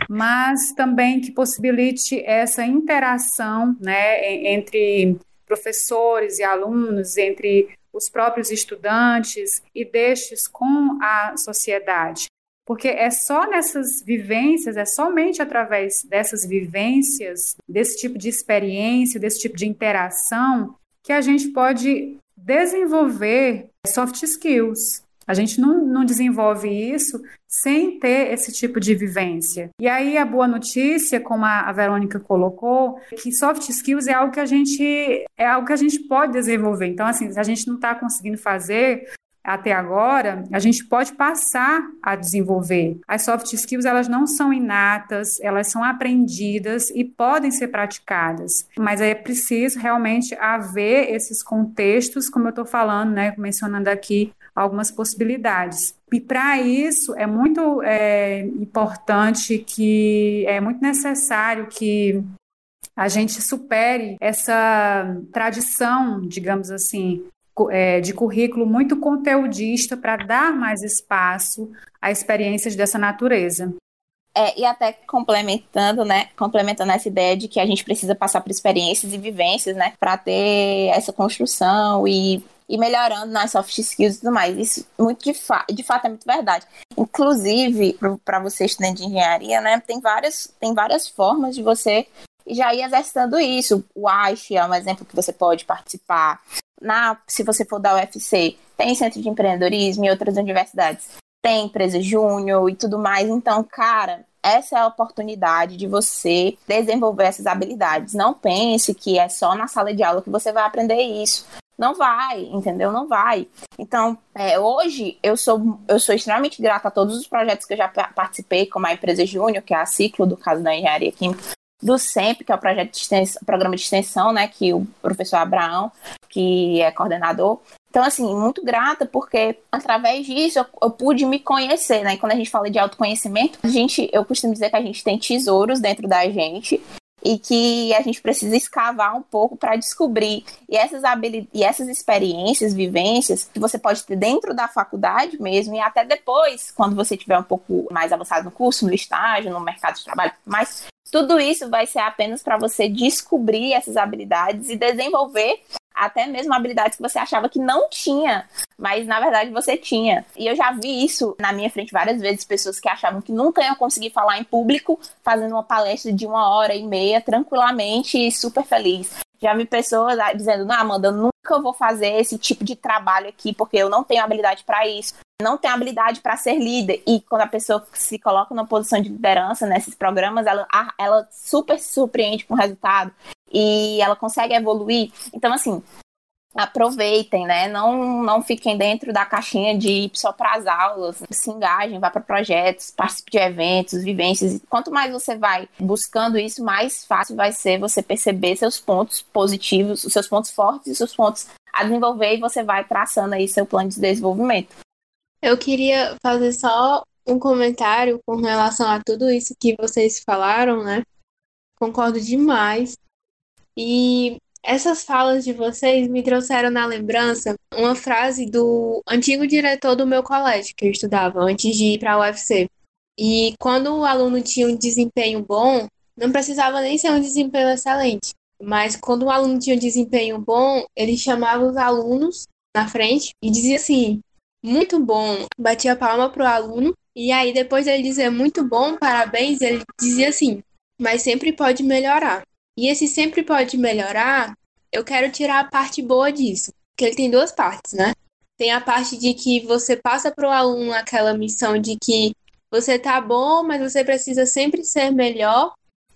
mas também que possibilite essa interação, né, entre professores e alunos, entre os próprios estudantes e destes com a sociedade. Porque é só nessas vivências, é somente através dessas vivências, desse tipo de experiência, desse tipo de interação, que a gente pode desenvolver soft skills. A gente não desenvolve isso sem ter esse tipo de vivência. E aí a boa notícia, como a Verônica colocou, que soft skills é algo que a gente pode desenvolver. Então, assim, se a gente não está conseguindo fazer até agora, a gente pode passar a desenvolver. As soft skills, elas não são inatas, elas são aprendidas e podem ser praticadas. Mas é preciso realmente haver esses contextos, como eu estou falando, né, mencionando aqui, algumas possibilidades. E para isso é muito importante é muito necessário que a gente supere essa tradição, digamos assim, de currículo muito conteudista para dar mais espaço a experiências dessa natureza. E até complementando essa ideia de que a gente precisa passar por experiências e vivências, né, para ter essa construção e melhorando nas soft skills e tudo mais. Isso muito de fato é muito verdade. Inclusive, para você estudante de engenharia, né, tem várias formas de você já ir exercitando isso. O AIChE é um exemplo que você pode participar. Se você for da UFC, tem centro de empreendedorismo e outras universidades. Tem empresa júnior e tudo mais. Então, cara, essa é a oportunidade de você desenvolver essas habilidades. Não pense que é só na sala de aula que você vai aprender isso. Não vai, entendeu? Não vai. Então, hoje, eu sou extremamente grata a todos os projetos que eu já participei, como a empresa Júnior, que é a Ciclo, do caso da Engenharia Química, do SEMP, que é o programa de extensão, né, que o professor Abraão, que é coordenador. Então, assim, muito grata, porque através disso eu pude me conhecer, né? E quando a gente fala de autoconhecimento, eu costumo dizer que a gente tem tesouros dentro da gente, e que a gente precisa escavar um pouco para descobrir. E essas experiências, vivências, que você pode ter dentro da faculdade mesmo, e até depois, quando você estiver um pouco mais avançado no curso, no estágio, no mercado de trabalho, mas tudo isso vai ser apenas para você descobrir essas habilidades e desenvolver até mesmo habilidades que você achava que não tinha, mas na verdade você tinha. E eu já vi isso na minha frente várias vezes, pessoas que achavam que nunca iam conseguir falar em público, fazendo uma palestra de 1h30, tranquilamente e super feliz. Já vi pessoas dizendo, não, Amanda, eu nunca vou fazer esse tipo de trabalho aqui, porque eu não tenho habilidade para isso, não tenho habilidade para ser líder. E quando a pessoa se coloca numa posição de liderança nesses programas, ela super se surpreende com o resultado. E ela consegue evoluir. Então, assim, aproveitem, né? Não fiquem dentro da caixinha de ir só para as aulas. Se engajem, vá para projetos, participe de eventos, vivências. Quanto mais você vai buscando isso, mais fácil vai ser você perceber seus pontos positivos, os seus pontos fortes e os seus pontos a desenvolver. E você vai traçando aí seu plano de desenvolvimento. Eu queria fazer só um comentário com relação a tudo isso que vocês falaram, né? Concordo demais. E essas falas de vocês me trouxeram na lembrança uma frase do antigo diretor do meu colégio, que eu estudava antes de ir para a UFC. E quando o aluno tinha um desempenho bom, não precisava nem ser um desempenho excelente, mas quando o aluno tinha um desempenho bom, ele chamava os alunos na frente e dizia assim, muito bom, batia a palma para o aluno E aí depois ele dizia muito bom, parabéns, ele dizia assim, mas sempre pode melhorar. E esse sempre pode melhorar, eu quero tirar a parte boa disso, porque ele tem duas partes, né? Tem a parte de que você passa para o aluno aquela missão de que você tá bom, mas você precisa sempre ser melhor.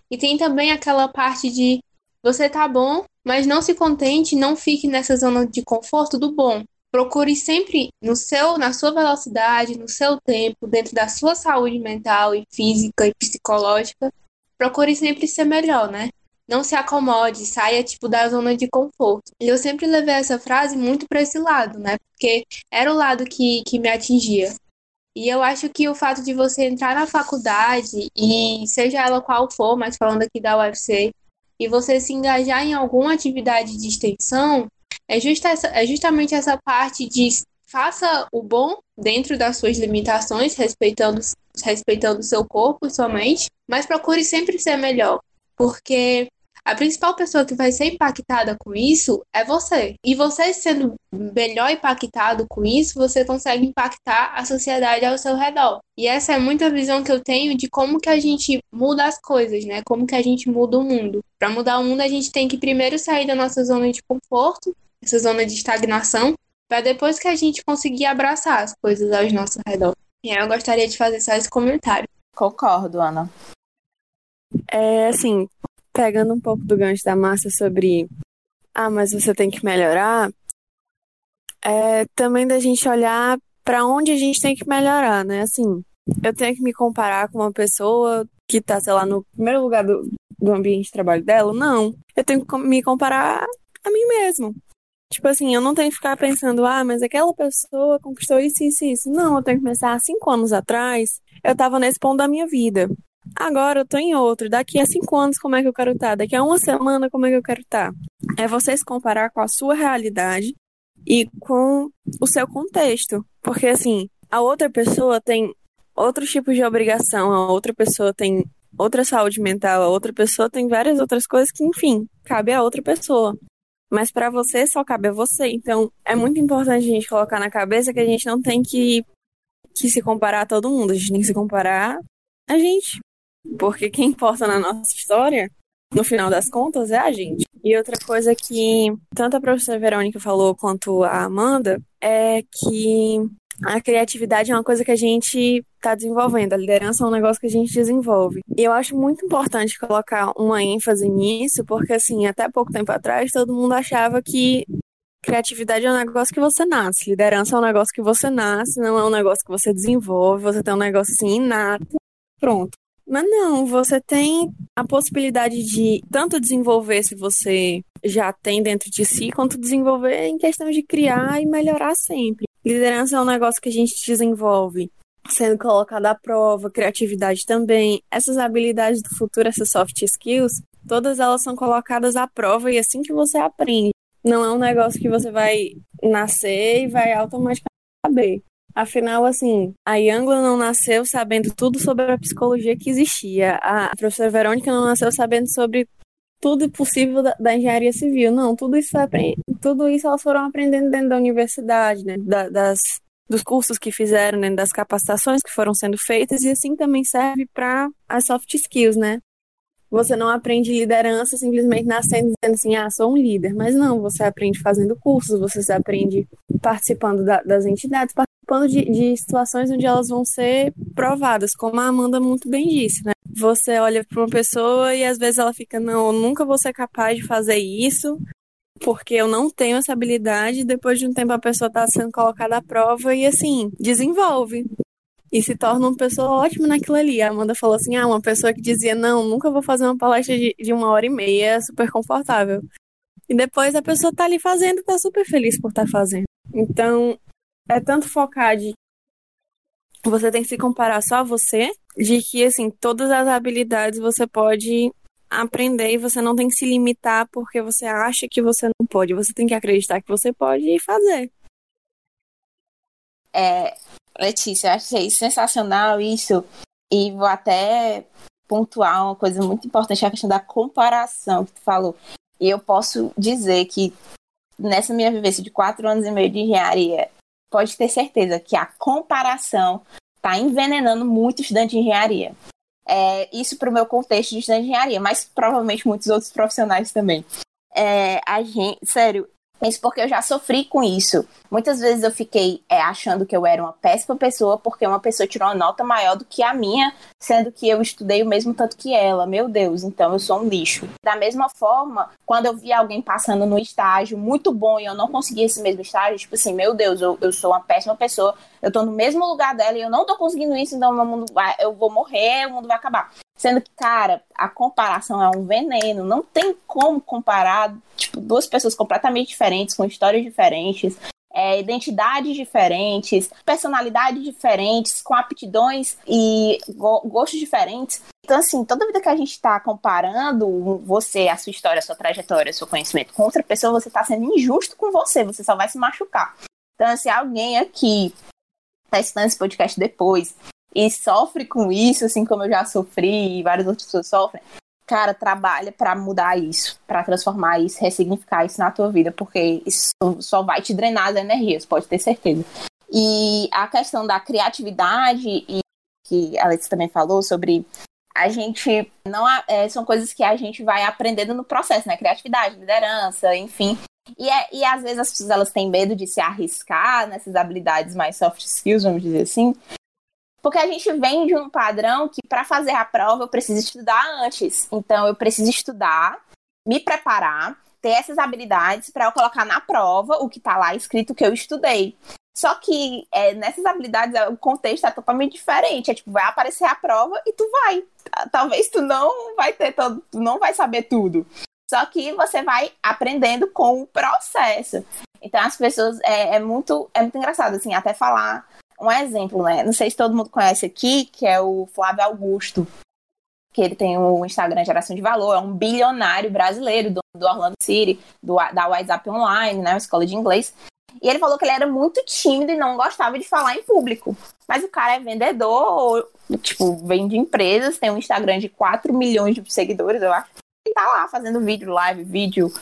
E tem também aquela parte de você tá bom, mas não se contente, não fique nessa zona de conforto do bom. Procure sempre na sua velocidade, no seu tempo, dentro da sua saúde mental e física e psicológica, procure sempre ser melhor, né? Não se acomode, saia, da zona de conforto. E eu sempre levei essa frase muito para esse lado, né? Porque era o lado que me atingia. E eu acho que o fato de você entrar na faculdade, e seja ela qual for, mas falando aqui da UFC, e você se engajar em alguma atividade de extensão, é justamente essa parte de faça o bom dentro das suas limitações, respeitando seu corpo, sua mente, mas procure sempre ser melhor, porque a principal pessoa que vai ser impactada com isso é você. E você sendo melhor impactado com isso, você consegue impactar a sociedade ao seu redor. E essa é muita visão que eu tenho de como que a gente muda as coisas, né? Como que a gente muda o mundo. Para mudar o mundo, a gente tem que primeiro sair da nossa zona de conforto, essa zona de estagnação, para depois que a gente conseguir abraçar as coisas ao nosso redor. E aí eu gostaria de fazer só esse comentário. Concordo, Ana. É assim... Pegando um pouco do gancho da Márcia sobre mas você tem que melhorar, também da gente olhar para onde a gente tem que melhorar, né? Assim, eu tenho que me comparar com uma pessoa que tá, sei lá, no primeiro lugar do ambiente de trabalho dela? Não. Eu tenho que me comparar a mim mesmo. Tipo assim, eu não tenho que ficar pensando, mas aquela pessoa conquistou isso, isso e isso. Não, eu tenho que pensar, há 5 anos atrás, eu tava nesse ponto da minha vida. Agora eu tô em outro, daqui a 5 anos como é que eu quero estar? Daqui a uma semana como é que eu quero estar? É você se comparar com a sua realidade e com o seu contexto, porque assim, a outra pessoa tem outros tipos de obrigação, a outra pessoa tem outra saúde mental, a outra pessoa tem várias outras coisas que, enfim, cabe a outra pessoa, mas pra você só cabe a você. Então é muito importante a gente colocar na cabeça que a gente não tem que se comparar a todo mundo, a gente tem que se comparar a gente. Porque quem importa na nossa história, no final das contas, é a gente. E outra coisa que tanto a professora Verônica falou quanto a Amanda é que a criatividade é uma coisa que a gente está desenvolvendo. A liderança é um negócio que a gente desenvolve. E eu acho muito importante colocar uma ênfase nisso, porque assim, até pouco tempo atrás, todo mundo achava que criatividade é um negócio que você nasce. Liderança é um negócio que você nasce, não é um negócio que você desenvolve. Você tem um negócio assim, inato, pronto. Mas não, você tem a possibilidade de tanto desenvolver se você já tem dentro de si, quanto desenvolver em questão de criar e melhorar sempre. Liderança é um negócio que a gente desenvolve, sendo colocada à prova, criatividade também. Essas habilidades do futuro, essas soft skills, todas elas são colocadas à prova e assim que você aprende. Não é um negócio que você vai nascer e vai automaticamente saber. Afinal, assim, a Yangla não nasceu sabendo tudo sobre a psicologia que existia. A professora Verônica não nasceu sabendo sobre tudo possível da engenharia civil. Não, tudo isso elas foram aprendendo dentro da universidade, né? Dos cursos que fizeram, né? Das capacitações que foram sendo feitas. E assim também serve para as soft skills, né? Você não aprende liderança simplesmente nascendo dizendo assim, sou um líder. Mas não, você aprende fazendo cursos, você aprende participando das entidades, de situações onde elas vão ser provadas, como a Amanda muito bem disse, né? Você olha para uma pessoa e às vezes ela fica, não, eu nunca vou ser capaz de fazer isso, porque eu não tenho essa habilidade. Depois de um tempo a pessoa está sendo colocada à prova e assim, desenvolve. E se torna uma pessoa ótima naquilo ali. A Amanda falou assim, uma pessoa que dizia, não, nunca vou fazer uma palestra de 1h30, super confortável. E depois a pessoa está ali fazendo e está super feliz por estar fazendo. Então... é tanto focar de você tem que se comparar só a você, de que, assim, todas as habilidades você pode aprender e você não tem que se limitar porque você acha que você não pode. Você tem que acreditar que você pode e fazer. Letícia, eu achei sensacional isso. E vou até pontuar uma coisa muito importante, a questão da comparação que tu falou. E eu posso dizer que nessa minha vivência de 4 anos e meio de engenharia, pode ter certeza que a comparação está envenenando muito estudante de engenharia. Isso para o meu contexto de estudante de engenharia, mas provavelmente muitos outros profissionais também. Sério, isso porque eu já sofri com isso. Muitas vezes eu fiquei achando que eu era uma péssima pessoa porque uma pessoa tirou uma nota maior do que a minha, sendo que eu estudei o mesmo tanto que ela. Meu Deus, então eu sou um lixo. Da mesma forma, quando eu via alguém passando no estágio muito bom e eu não conseguia esse mesmo estágio, tipo assim, meu Deus, eu sou uma péssima pessoa, eu tô no mesmo lugar dela e eu não tô conseguindo isso, então meu mundo eu vou morrer, o mundo vai acabar. Sendo que, cara, a comparação é um veneno. Não tem como comparar, tipo, duas pessoas completamente diferentes, com histórias diferentes, identidades diferentes, personalidades diferentes, com aptidões e gostos diferentes. Então, assim, toda vida que a gente está comparando você, a sua história, a sua trajetória, o seu conhecimento com outra pessoa, você está sendo injusto com você. Você só vai se machucar. Então, se alguém aqui está escutando esse podcast depois e sofre com isso, assim como eu já sofri e várias outras pessoas sofrem, cara, trabalha pra mudar isso, pra transformar isso, ressignificar isso na tua vida, porque isso só vai te drenar as energias, pode ter certeza. E a questão da criatividade, e que a Letícia também falou sobre, a gente não são coisas que a gente vai aprendendo no processo, né? Criatividade, liderança, enfim. E às vezes as pessoas, elas têm medo de se arriscar nessas habilidades mais soft skills, vamos dizer assim, porque a gente vem de um padrão que, para fazer a prova, eu preciso estudar antes. Então, eu preciso estudar, me preparar, ter essas habilidades para eu colocar na prova o que está lá escrito que eu estudei. Só que nessas habilidades, o contexto é totalmente diferente. É tipo, vai aparecer a prova e tu vai. Talvez tu não vai ter todo, tu não vai saber tudo. Só que você vai aprendendo com o processo. Então, as pessoas... É muito engraçado, assim, até falar... Um exemplo, né? Não sei se todo mundo conhece aqui, que é o Flávio Augusto, que ele tem o Instagram Geração de Valor, é um bilionário brasileiro do Orlando City, da WhatsApp Online, né? Uma escola de inglês. E ele falou que ele era muito tímido e não gostava de falar em público. Mas o cara é vendedor, tipo, vende empresas, tem um Instagram de 4 milhões de seguidores, eu acho. E tá lá fazendo vídeo, live, vídeo,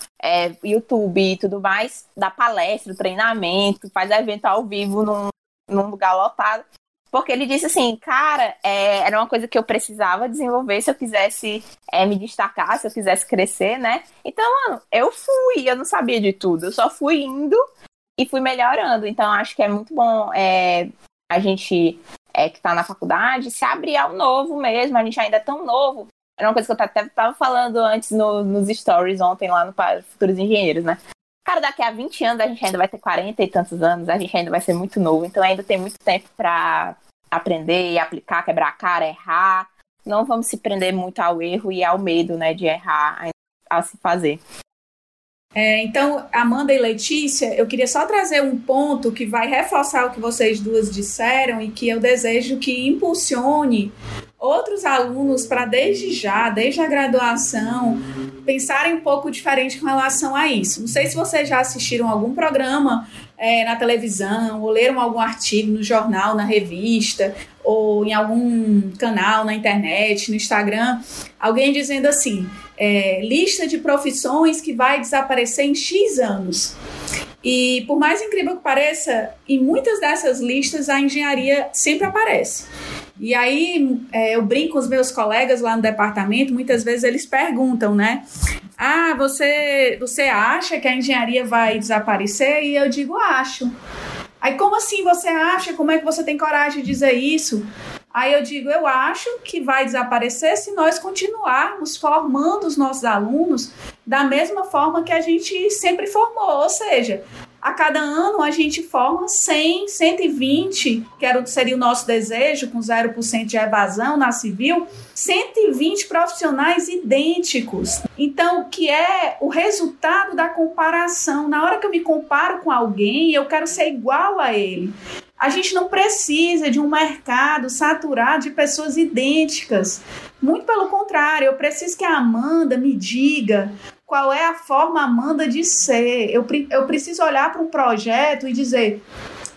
YouTube e tudo mais, dá palestra, treinamento, faz evento ao vivo num lugar lotado, porque ele disse assim, cara, era uma coisa que eu precisava desenvolver se eu quisesse me destacar, se eu quisesse crescer, né? Então, mano, eu não sabia de tudo, eu só fui indo e fui melhorando. Então, acho que é muito bom a gente que tá na faculdade se abrir ao novo mesmo, a gente ainda é tão novo. Era uma coisa que eu até tava falando antes nos stories ontem lá no Para Futuros Engenheiros, né? Cara, daqui a 20 anos a gente ainda vai ter 40 e tantos anos, a gente ainda vai ser muito novo, então ainda tem muito tempo pra aprender, aplicar, quebrar a cara, errar. Não vamos se prender muito ao erro e ao medo, né, de errar, a se fazer. Então, Amanda e Letícia, eu queria só trazer um ponto que vai reforçar o que vocês duas disseram e que eu desejo que impulsione outros alunos para desde a graduação, pensarem um pouco diferente com relação a isso. Não sei se vocês já assistiram algum programa na televisão, ou leram algum artigo no jornal, na revista, ou em algum canal na internet, no Instagram, alguém dizendo assim, lista de profissões que vai desaparecer em X anos. E por mais incrível que pareça, em muitas dessas listas a engenharia sempre aparece. E aí, eu brinco com os meus colegas lá no departamento, muitas vezes eles perguntam, né? Ah, você acha que a engenharia vai desaparecer? E eu digo, acho. Aí, como assim você acha? Como é que você tem coragem de dizer isso? Aí eu digo, eu acho que vai desaparecer se nós continuarmos formando os nossos alunos da mesma forma que a gente sempre formou, ou seja... A cada ano a gente forma 100, 120, que seria o nosso desejo, com 0% de evasão na civil, 120 profissionais idênticos. Então, que é o resultado da comparação. Na hora que eu me comparo com alguém, eu quero ser igual a ele. A gente não precisa de um mercado saturado de pessoas idênticas. Muito pelo contrário, eu preciso que a Amanda me diga... Qual é a forma, Amanda, de ser? Eu preciso olhar para um projeto e dizer...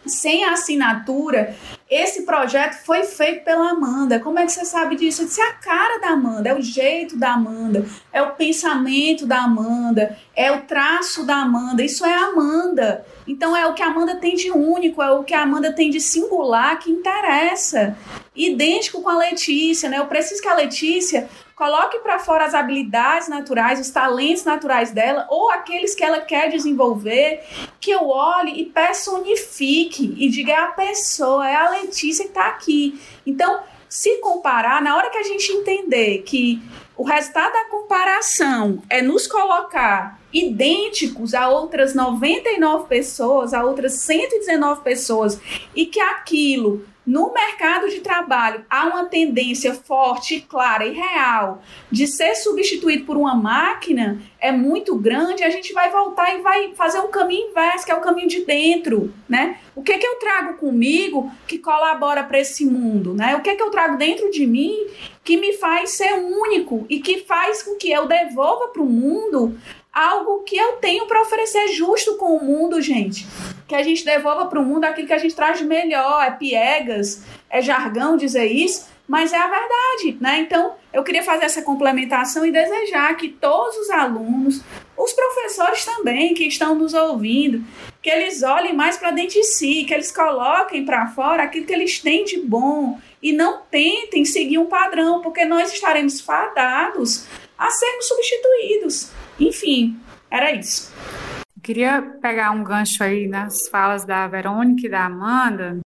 sem a assinatura. Esse projeto foi feito pela Amanda. Como é que você sabe disso? Eu disse, é a cara da Amanda, é o jeito da Amanda, é o pensamento da Amanda, é o traço da Amanda, isso é a Amanda. Então é o que a Amanda tem de único, é o que a Amanda tem de singular que interessa. Idêntico com a Letícia, né? Eu preciso que a Letícia coloque para fora as habilidades naturais, os talentos naturais dela, ou aqueles que ela quer desenvolver, que eu olhe e personifique e diga, é a pessoa, é a Letícia que está aqui. Então, se comparar, na hora que a gente entender que o resultado da comparação é nos colocar idênticos a outras 99 pessoas, a outras 119 pessoas, e que aquilo... No mercado de trabalho, há uma tendência forte, clara e real de ser substituído por uma máquina, é muito grande, a gente vai voltar e vai fazer um caminho inverso, que é o caminho de dentro, né? O que eu trago comigo que colabora para esse mundo, né? O que eu trago dentro de mim que me faz ser único e que faz com que eu devolva para o mundo algo que eu tenho para oferecer justo com o mundo, gente. Que a gente devolva para o mundo aquilo que a gente traz de melhor. É piegas, é jargão dizer isso, mas é a verdade, né? Então, eu queria fazer essa complementação e desejar que todos os alunos, os professores também que estão nos ouvindo, que eles olhem mais para dentro de si, que eles coloquem para fora aquilo que eles têm de bom e não tentem seguir um padrão, porque nós estaremos fadados a sermos substituídos. Enfim, era isso. Eu queria pegar um gancho aí nas falas da Verônica e da Amanda,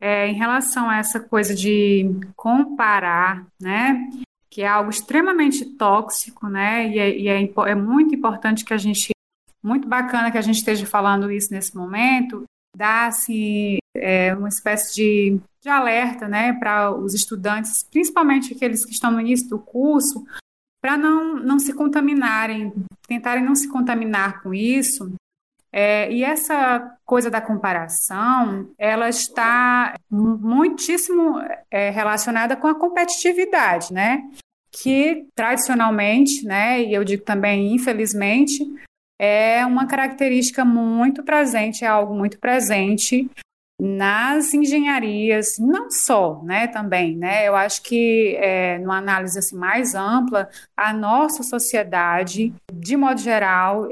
em relação a essa coisa de comparar, né? Que é algo extremamente tóxico, né? E é muito importante que a gente... Muito bacana que a gente esteja falando isso nesse momento, dá assim, uma espécie de alerta, né? Para os estudantes, principalmente aqueles que estão no início do curso, para não se contaminarem, tentarem não se contaminar com isso. E essa coisa da comparação, ela está muitíssimo relacionada com a competitividade, né? Que tradicionalmente, né, e eu digo também infelizmente, é uma característica muito presente, é algo muito presente nas engenharias, não só, né, também, né, eu acho que numa análise assim, mais ampla, a nossa sociedade, de modo geral,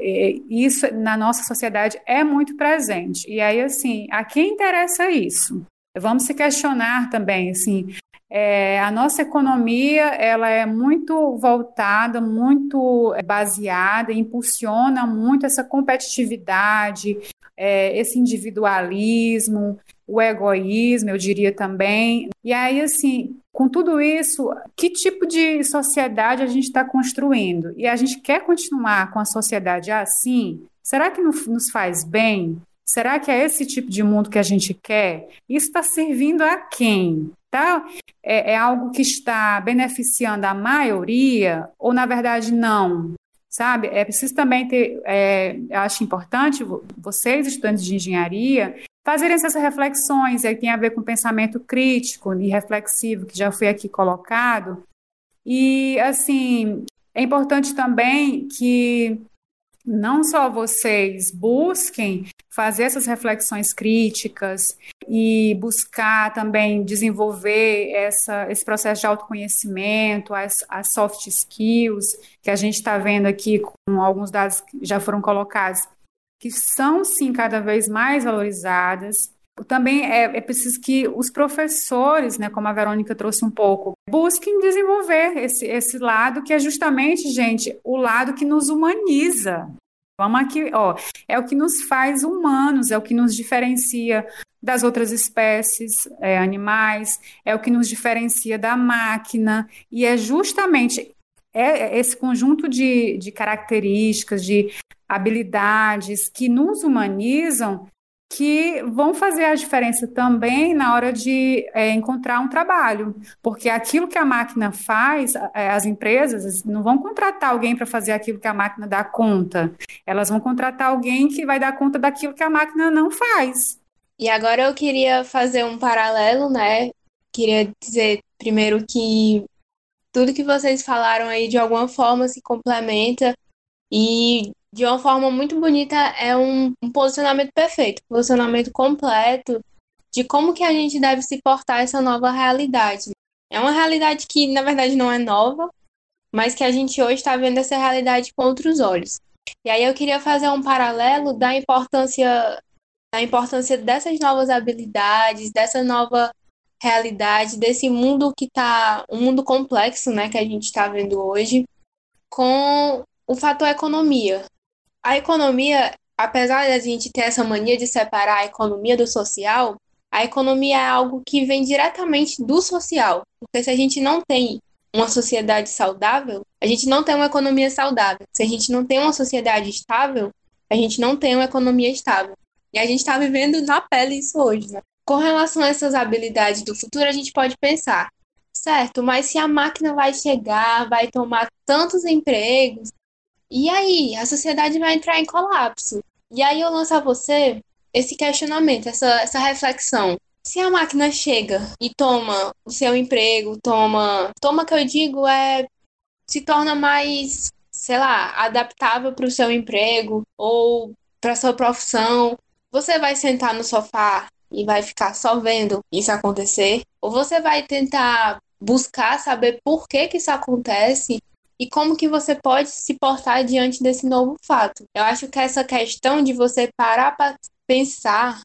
isso na nossa sociedade é muito presente, e aí, assim, a quem interessa isso? Vamos se questionar também, assim, a nossa economia, ela é muito voltada, muito baseada, impulsiona muito essa competitividade, esse individualismo, o egoísmo, eu diria também. E aí, assim, com tudo isso, que tipo de sociedade a gente está construindo? E a gente quer continuar com a sociedade assim? Será que nos faz bem? Será que é esse tipo de mundo que a gente quer? Isso está servindo a quem? Tá? É algo que está beneficiando a maioria ou, na verdade, não? Sabe? É preciso também ter, eu acho importante, vocês, estudantes de engenharia, fazerem essas reflexões, tem a ver com pensamento crítico e reflexivo, que já foi aqui colocado. E, assim, é importante também que não só vocês busquem fazer essas reflexões críticas e buscar também desenvolver esse processo de autoconhecimento, as soft skills, que a gente está vendo aqui com alguns dados que já foram colocados, que são, sim, cada vez mais valorizadas. Também é preciso que os professores, né, como a Verônica trouxe um pouco, busquem desenvolver esse lado que é justamente, gente, o lado que nos humaniza. Vamos aqui, ó, é o que nos faz humanos, é o que nos diferencia das outras espécies, animais, é o que nos diferencia da máquina, e é justamente esse conjunto de características, de habilidades que nos humanizam, que vão fazer a diferença também na hora de encontrar um trabalho, porque aquilo que a máquina faz, as empresas não vão contratar alguém para fazer aquilo que a máquina dá conta, elas vão contratar alguém que vai dar conta daquilo que a máquina não faz. E agora eu queria fazer um paralelo, né? Queria dizer primeiro que tudo que vocês falaram aí de alguma forma se complementa e de uma forma muito bonita, é um posicionamento perfeito, um posicionamento completo de como que a gente deve se portar essa nova realidade. É uma realidade que, na verdade, não é nova, mas que a gente hoje está vendo essa realidade com outros olhos. E aí eu queria fazer um paralelo da importância dessas novas habilidades, dessa nova realidade, desse mundo que está, um mundo complexo, né, que a gente está vendo hoje, com o fator economia. A economia, apesar da gente ter essa mania de separar a economia do social, a economia é algo que vem diretamente do social, porque se a gente não tem uma sociedade saudável, a gente não tem uma economia saudável. Se a gente não tem uma sociedade estável, a gente não tem uma economia estável. E a gente está vivendo na pele isso hoje, né? Com relação a essas habilidades do futuro, a gente pode pensar, certo, mas se a máquina vai chegar, vai tomar tantos empregos, e aí a sociedade vai entrar em colapso. E aí eu lanço a você esse questionamento, essa reflexão. Se a máquina chega e toma o seu emprego, toma que eu digo, se torna mais, sei lá, adaptável para o seu emprego ou para a sua profissão, você vai sentar no sofá e vai ficar só vendo isso acontecer? Ou você vai tentar buscar saber por que que isso acontece e como que você pode se portar diante desse novo fato? Eu acho que essa questão de você parar para pensar,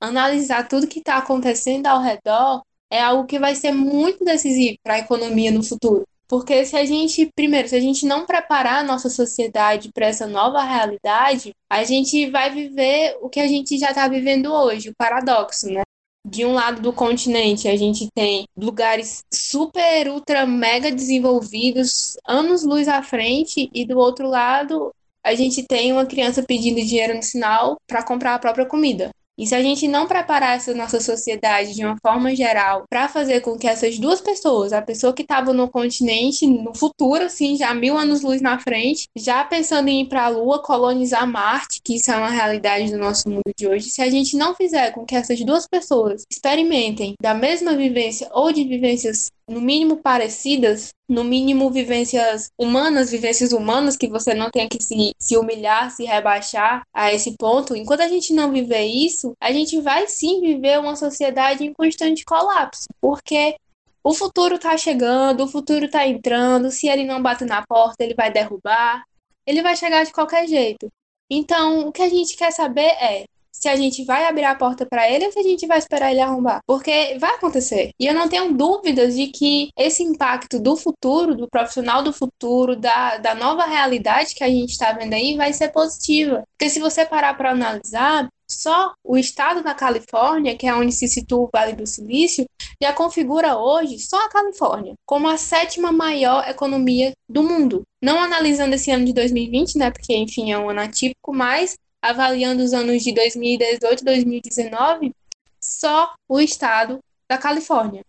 analisar tudo que está acontecendo ao redor é algo que vai ser muito decisivo para a economia no futuro. Porque se a gente não preparar a nossa sociedade para essa nova realidade, a gente vai viver o que a gente já está vivendo hoje, o paradoxo, né? De um lado do continente, a gente tem lugares super, ultra, mega desenvolvidos, anos-luz à frente, e do outro lado, a gente tem uma criança pedindo dinheiro no sinal para comprar a própria comida. E se a gente não preparar essa nossa sociedade de uma forma geral para fazer com que essas duas pessoas, a pessoa que estava no continente, no futuro, assim, já 1000 anos-luz na frente, já pensando em ir para a Lua, colonizar Marte, que isso é uma realidade do nosso mundo de hoje, se a gente não fizer com que essas duas pessoas experimentem da mesma vivência ou de vivências no mínimo parecidas, no mínimo vivências humanas, que você não tenha que se humilhar, se rebaixar a esse ponto. Enquanto a gente não viver isso, a gente vai sim viver uma sociedade em constante colapso, porque o futuro está chegando, o futuro está entrando, se ele não bater na porta, ele vai derrubar, ele vai chegar de qualquer jeito. Então, o que a gente quer saber é se a gente vai abrir a porta para ele ou se a gente vai esperar ele arrombar. Porque vai acontecer. E eu não tenho dúvidas de que esse impacto do futuro, do profissional do futuro, da nova realidade que a gente está vendo aí, vai ser positiva. Porque se você parar para analisar, só o estado da Califórnia, que é onde se situa o Vale do Silício, já configura hoje só a Califórnia como a 7ª maior economia do mundo. Não analisando esse ano de 2020, né? Porque, enfim, é um ano atípico, mas avaliando os anos de 2018 e 2019, só o estado da Califórnia.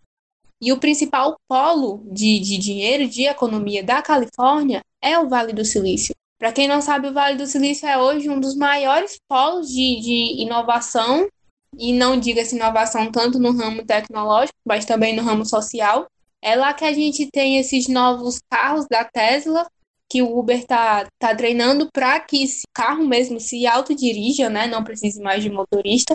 E o principal polo de dinheiro, de economia da Califórnia é o Vale do Silício. Para quem não sabe, o Vale do Silício é hoje um dos maiores polos de inovação, e não diga-se inovação tanto no ramo tecnológico, mas também no ramo social. É lá que a gente tem esses novos carros da Tesla, que o Uber está treinando para que o carro mesmo se autodirija, né? Não precise mais de motorista.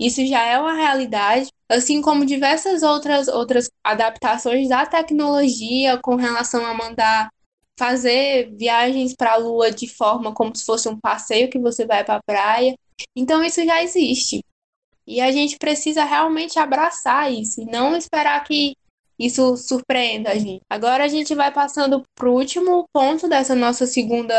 Isso já é uma realidade, assim como diversas outras adaptações da tecnologia com relação a mandar fazer viagens para a Lua de forma como se fosse um passeio que você vai para a praia. Então isso já existe. E a gente precisa realmente abraçar isso e não esperar que isso surpreende a gente. Agora a gente vai passando para o último ponto dessa nosso segundo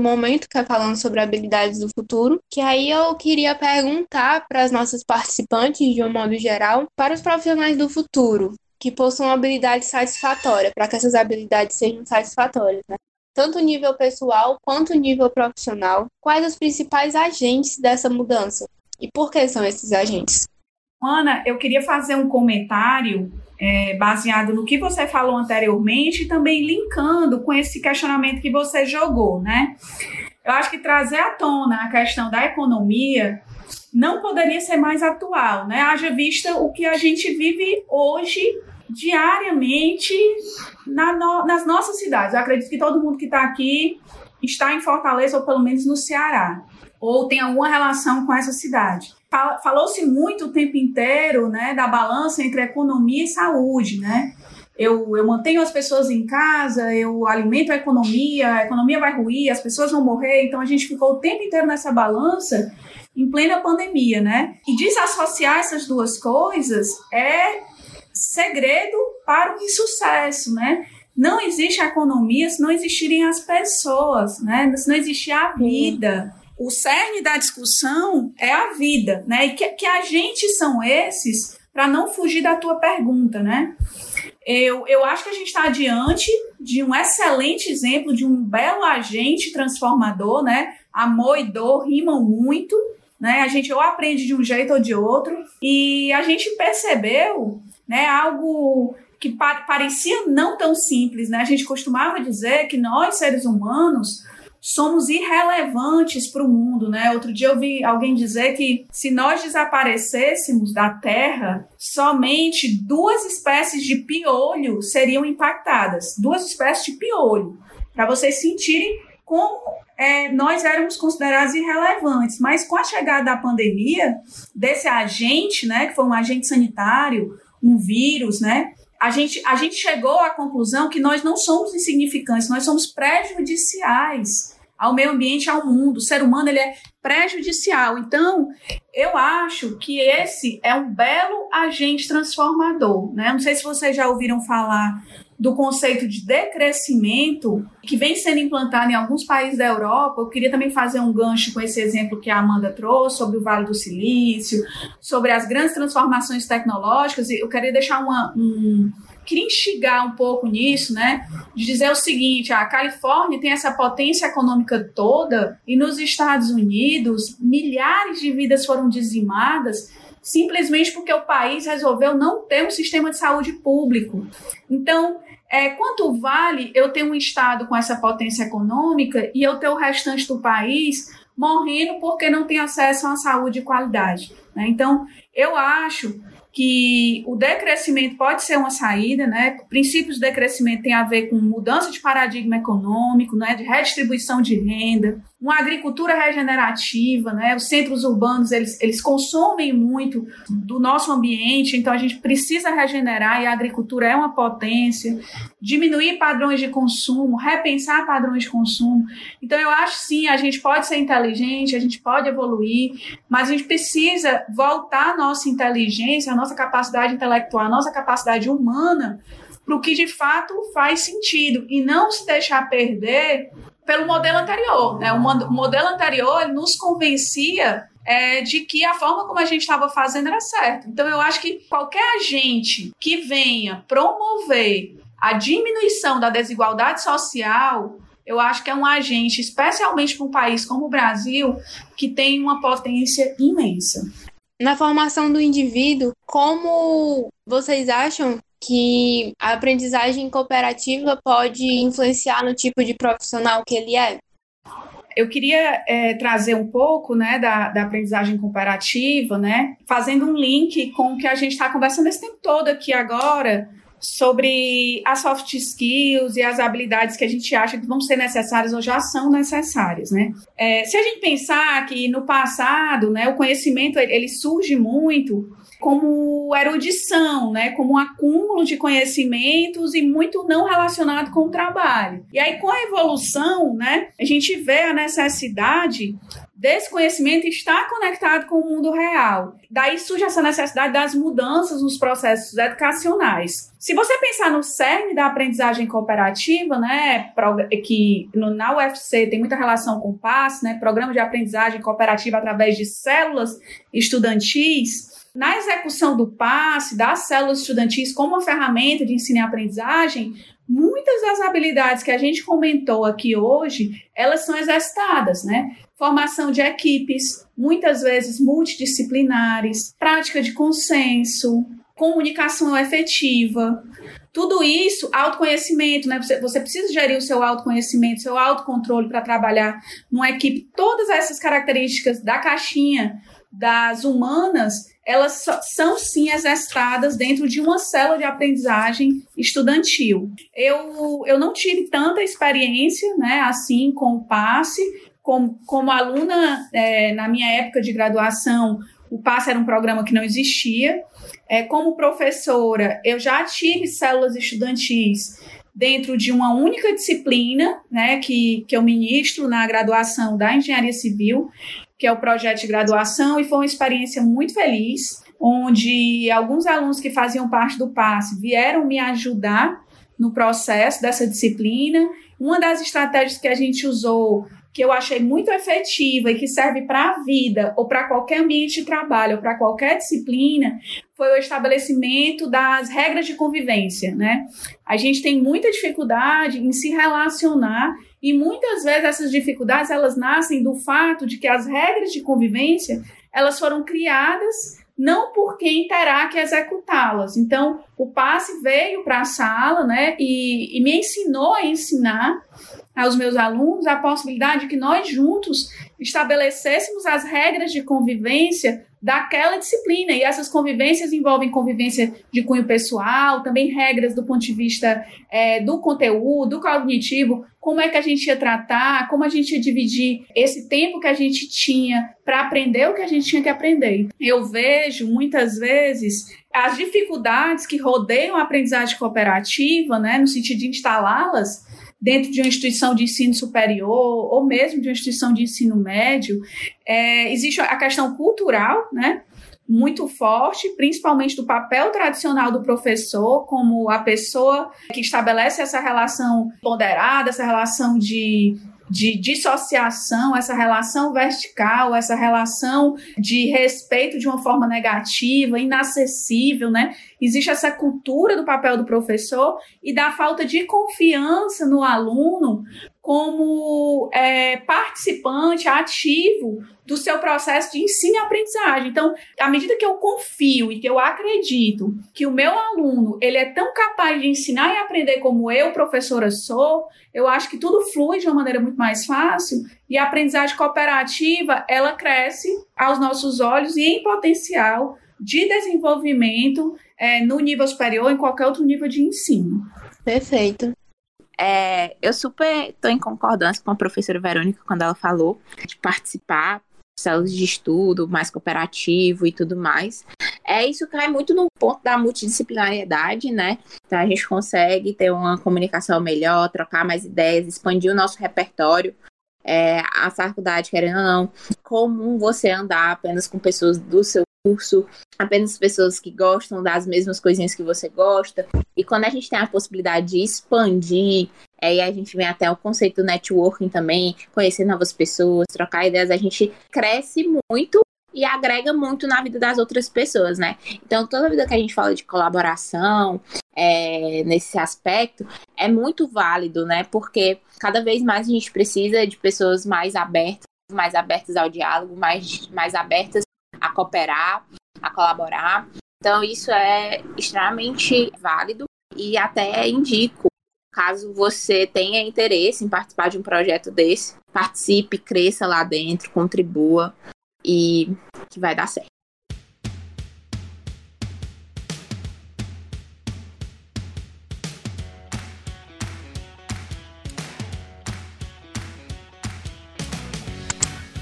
momento, que é falando sobre habilidades do futuro, que aí eu queria perguntar para as nossas participantes, de um modo geral, para os profissionais do futuro, que possuam habilidade satisfatória, para que essas habilidades sejam satisfatórias, né? Tanto o nível pessoal quanto o nível profissional, quais os principais agentes dessa mudança e por que são esses agentes? Ana, eu queria fazer um comentário baseado no que você falou anteriormente e também linkando com esse questionamento que você jogou, né? Eu acho que trazer à tona a questão da economia não poderia ser mais atual, né? Haja vista o que a gente vive hoje diariamente nas nossas cidades. Eu acredito que todo mundo que está aqui está em Fortaleza, ou pelo menos no Ceará, ou tem alguma relação com essa cidade. Falou-se muito o tempo inteiro, né, da balança entre economia e saúde, né? Eu mantenho as pessoas em casa, eu alimento a economia vai ruir, as pessoas vão morrer, então a gente ficou o tempo inteiro nessa balança em plena pandemia, né? E desassociar essas duas coisas é segredo para o insucesso, né? Não existe a economia se não existirem as pessoas, né? Se não existir a vida. O cerne da discussão é a vida, né? E que agentes são esses, para não fugir da tua pergunta, né? Eu acho que a gente está diante de um excelente exemplo de um belo agente transformador, né? Amor e dor rimam muito, né? A gente ou aprende de um jeito ou de outro, e a gente percebeu, né, algo que parecia não tão simples, né? A gente costumava dizer que nós, seres humanos, somos irrelevantes para o mundo, né? Outro dia eu vi alguém dizer que se nós desaparecêssemos da Terra, somente 2 espécies de piolho seriam impactadas. 2 espécies de piolho, para vocês sentirem como nós éramos considerados irrelevantes. Mas com a chegada da pandemia, desse agente, né, que foi um agente sanitário, um vírus, né? A gente chegou à conclusão que nós não somos insignificantes, nós somos prejudiciais ao meio ambiente, ao mundo. O ser humano, ele é prejudicial. Então, eu acho que esse é um belo agente transformador, né? Não sei se vocês já ouviram falar do conceito de decrescimento que vem sendo implantado em alguns países da Europa. Eu queria também fazer um gancho com esse exemplo que a Amanda trouxe sobre o Vale do Silício, sobre as grandes transformações tecnológicas, e eu queria deixar queria instigar um pouco nisso, né? De dizer o seguinte: a Califórnia tem essa potência econômica toda, e nos Estados Unidos milhares de vidas foram dizimadas simplesmente porque o país resolveu não ter um sistema de saúde público. Então, quanto vale eu ter um estado com essa potência econômica e eu ter o restante do país morrendo porque não tem acesso a uma saúde de qualidade, né? Então, eu acho que o decrescimento pode ser uma saída, né? Princípios de decrescimento têm a ver com mudança de paradigma econômico, né? De redistribuição de renda, uma agricultura regenerativa, né? Os centros urbanos, eles consomem muito do nosso ambiente, então a gente precisa regenerar, e a agricultura é uma potência. Diminuir padrões de consumo, repensar padrões de consumo. Então eu acho, sim, a gente pode ser inteligente, a gente pode evoluir, mas a gente precisa voltar a nossa inteligência, a nossa capacidade intelectual, a nossa capacidade humana, para o que de fato faz sentido, e não se deixar perder pelo modelo anterior, né? O modelo anterior nos convencia de que a forma como a gente estava fazendo era certa. Então eu acho que qualquer agente que venha promover a diminuição da desigualdade social, eu acho que é um agente, especialmente para um país como o Brasil, que tem uma potência imensa. Na formação do indivíduo, como vocês acham que a aprendizagem cooperativa pode influenciar no tipo de profissional que ele é? Eu queria trazer um pouco, né, da aprendizagem comparativa, né, fazendo um link com o que a gente está conversando esse tempo todo aqui agora, sobre as soft skills e as habilidades que a gente acha que vão ser necessárias ou já são necessárias, né? Se a gente pensar que no passado, né, o conhecimento ele surge muito como erudição, né, como um acúmulo de conhecimentos e muito não relacionado com o trabalho. E aí, com a evolução, né, a gente vê a necessidade desse conhecimento estar conectado com o mundo real. Daí surge essa necessidade das mudanças nos processos educacionais. Se você pensar no cerne da aprendizagem cooperativa, né, que na UFC tem muita relação com o PASS, né, Programa de Aprendizagem Cooperativa através de células estudantis, na execução do PASS, das células estudantis como uma ferramenta de ensino e aprendizagem, muitas das habilidades que a gente comentou aqui hoje, elas são exercitadas, né? Formação de equipes, muitas vezes multidisciplinares, prática de consenso, comunicação efetiva, tudo isso, autoconhecimento, né? Você precisa gerir o seu autoconhecimento, seu autocontrole para trabalhar numa equipe. Todas essas características da caixinha das humanas, elas são sim exercitadas dentro de uma célula de aprendizagem estudantil. Eu não tive tanta experiência, né, assim com o PASS, como aluna, na minha época de graduação, o PASS era um programa que não existia. Como professora, eu já tive células estudantis dentro de uma única disciplina, né, que eu ministro na graduação da Engenharia Civil, que é o projeto de graduação, e foi uma experiência muito feliz, onde alguns alunos que faziam parte do PASS vieram me ajudar no processo dessa disciplina. Uma das estratégias que a gente usou, que eu achei muito efetiva e que serve para a vida, ou para qualquer ambiente de trabalho, ou para qualquer disciplina, foi o estabelecimento das regras de convivência, né? A gente tem muita dificuldade em se relacionar, e muitas vezes essas dificuldades, elas nascem do fato de que as regras de convivência, elas foram criadas não por quem terá que executá-las. Então, o PASS veio para a sala, né, e me ensinou a ensinar aos meus alunos a possibilidade de que nós juntos estabelecêssemos as regras de convivência daquela disciplina, e essas convivências envolvem convivência de cunho pessoal, também regras do ponto de vista do conteúdo, do cognitivo, como é que a gente ia tratar, como a gente ia dividir esse tempo que a gente tinha para aprender o que a gente tinha que aprender. Eu vejo, muitas vezes, as dificuldades que rodeiam a aprendizagem cooperativa, né, no sentido de instalá-las dentro de uma instituição de ensino superior ou mesmo de uma instituição de ensino médio. Existe a questão cultural, né, muito forte, principalmente do papel tradicional do professor, como a pessoa que estabelece essa relação ponderada, essa relação de dissociação, essa relação vertical, essa relação de respeito de uma forma negativa, inacessível, né? Existe essa cultura do papel do professor e da falta de confiança no aluno como participante ativo do seu processo de ensino e aprendizagem. Então, à medida que eu confio e que eu acredito que o meu aluno ele é tão capaz de ensinar e aprender como eu, professora, sou, eu acho que tudo flui de uma maneira muito mais fácil, e a aprendizagem cooperativa ela cresce aos nossos olhos e em potencial de desenvolvimento no nível superior, em qualquer outro nível de ensino. Perfeito. Eu super estou em concordância com a professora Verônica quando ela falou de participar de células de estudo mais cooperativo e tudo mais. Isso cai muito no ponto da multidisciplinariedade, né? Então a gente consegue ter uma comunicação melhor, trocar mais ideias, expandir o nosso repertório. A faculdade, querendo ou não, comum você andar apenas com pessoas do seu curso, apenas pessoas que gostam das mesmas coisinhas que você gosta, e quando a gente tem a possibilidade de expandir, aí a gente vem até o conceito do networking também, conhecer novas pessoas, trocar ideias, a gente cresce muito e agrega muito na vida das outras pessoas, né? Então, toda vida que a gente fala de colaboração, nesse aspecto, é muito válido, né? Porque cada vez mais a gente precisa de pessoas mais abertas ao diálogo, mais abertas a cooperar, a colaborar. Então, isso é extremamente válido e até indico, caso você tenha interesse em participar de um projeto desse, participe, cresça lá dentro, contribua, e que vai dar certo.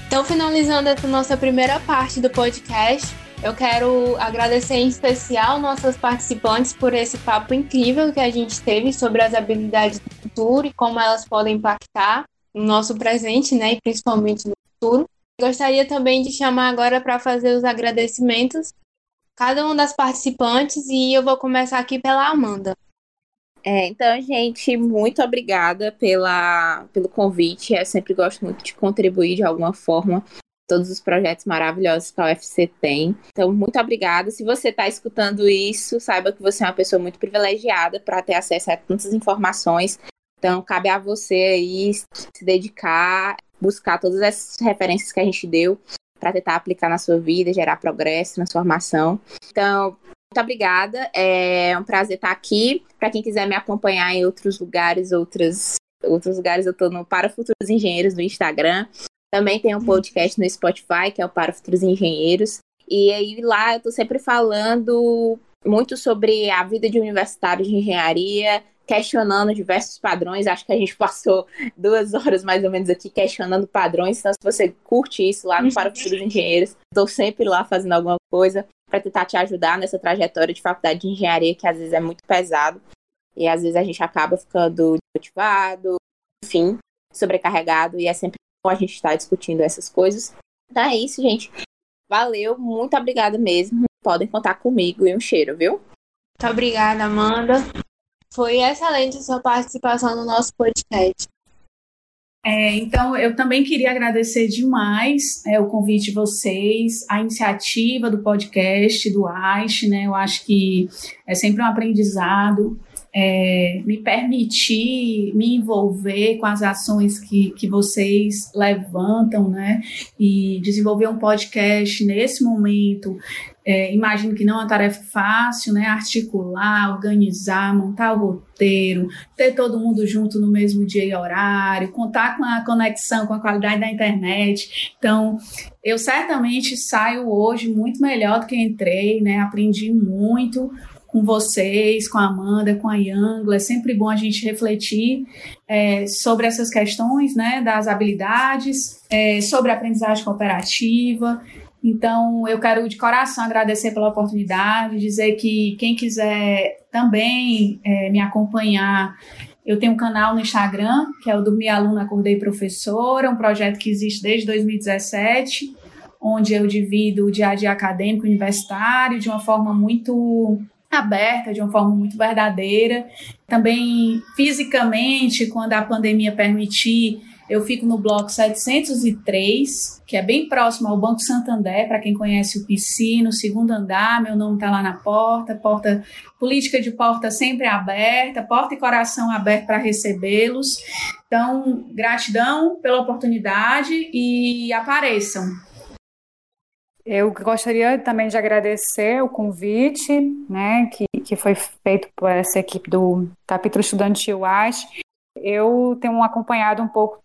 Então, finalizando essa nossa primeira parte do podcast, eu quero agradecer em especial nossas participantes por esse papo incrível que a gente teve sobre as habilidades do futuro e como elas podem impactar no nosso presente, né, e principalmente no futuro. Gostaria também de chamar agora para fazer os agradecimentos cada uma das participantes, e eu vou começar aqui pela Amanda. Então, gente, muito obrigada pelo convite. Eu sempre gosto muito de contribuir de alguma forma todos os projetos maravilhosos que a UFC tem. Então, muito obrigada. Se você está escutando isso, saiba que você é uma pessoa muito privilegiada para ter acesso a tantas informações. Então, cabe a você aí se dedicar, buscar todas essas referências que a gente deu para tentar aplicar na sua vida, gerar progresso, transformação. Então, muito obrigada. É um prazer estar aqui. Para quem quiser me acompanhar em outros lugares, eu estou no Para Futuros Engenheiros no Instagram. Também tem um podcast no Spotify, que é o Para Futuros Engenheiros. E aí lá eu estou sempre falando muito sobre a vida de universitário de engenharia, questionando diversos padrões. Acho que a gente passou 2 horas mais ou menos aqui questionando padrões. Então, se você curte isso lá no Para Futuros Engenheiros, estou sempre lá fazendo alguma coisa para tentar te ajudar nessa trajetória de faculdade de engenharia, que às vezes é muito pesado e às vezes a gente acaba ficando desmotivado, enfim, sobrecarregado, e é sempre bom a gente estar discutindo essas coisas. Então é isso, gente. Valeu, muito obrigada mesmo. Podem contar comigo e um cheiro, viu? Muito obrigada, Amanda. Foi excelente a sua participação no nosso podcast. Então, eu também queria agradecer demais o convite de vocês, a iniciativa do podcast, do AIChE, né? Eu acho que é sempre um aprendizado me permitir me envolver com as ações que vocês levantam, né? E desenvolver um podcast nesse momento... imagino que não é uma tarefa fácil, né? Articular, organizar, montar o roteiro, ter todo mundo junto no mesmo dia e horário, contar com a conexão, com a qualidade da internet. Então, eu certamente saio hoje muito melhor do que entrei, né? Aprendi muito com vocês, com a Amanda, com a Yangla. É sempre bom a gente refletir sobre essas questões, né? Das habilidades, sobre a aprendizagem cooperativa. Então, eu quero de coração agradecer pela oportunidade, dizer que quem quiser também me acompanhar, eu tenho um canal no Instagram, que é o do Minha Aluna Acordei Professora, um projeto que existe desde 2017, onde eu divido o dia a dia acadêmico universitário de uma forma muito aberta, de uma forma muito verdadeira. Também, fisicamente, quando a pandemia permitir, eu fico no bloco 703, que é bem próximo ao Banco Santander, para quem conhece o PC, no segundo andar, meu nome está lá na porta, política de porta sempre aberta, porta e coração aberto para recebê-los. Então, gratidão pela oportunidade e apareçam. Eu gostaria também de agradecer o convite, né, que foi feito por essa equipe do Capítulo Estudantil AIChE. Eu tenho acompanhado um pouco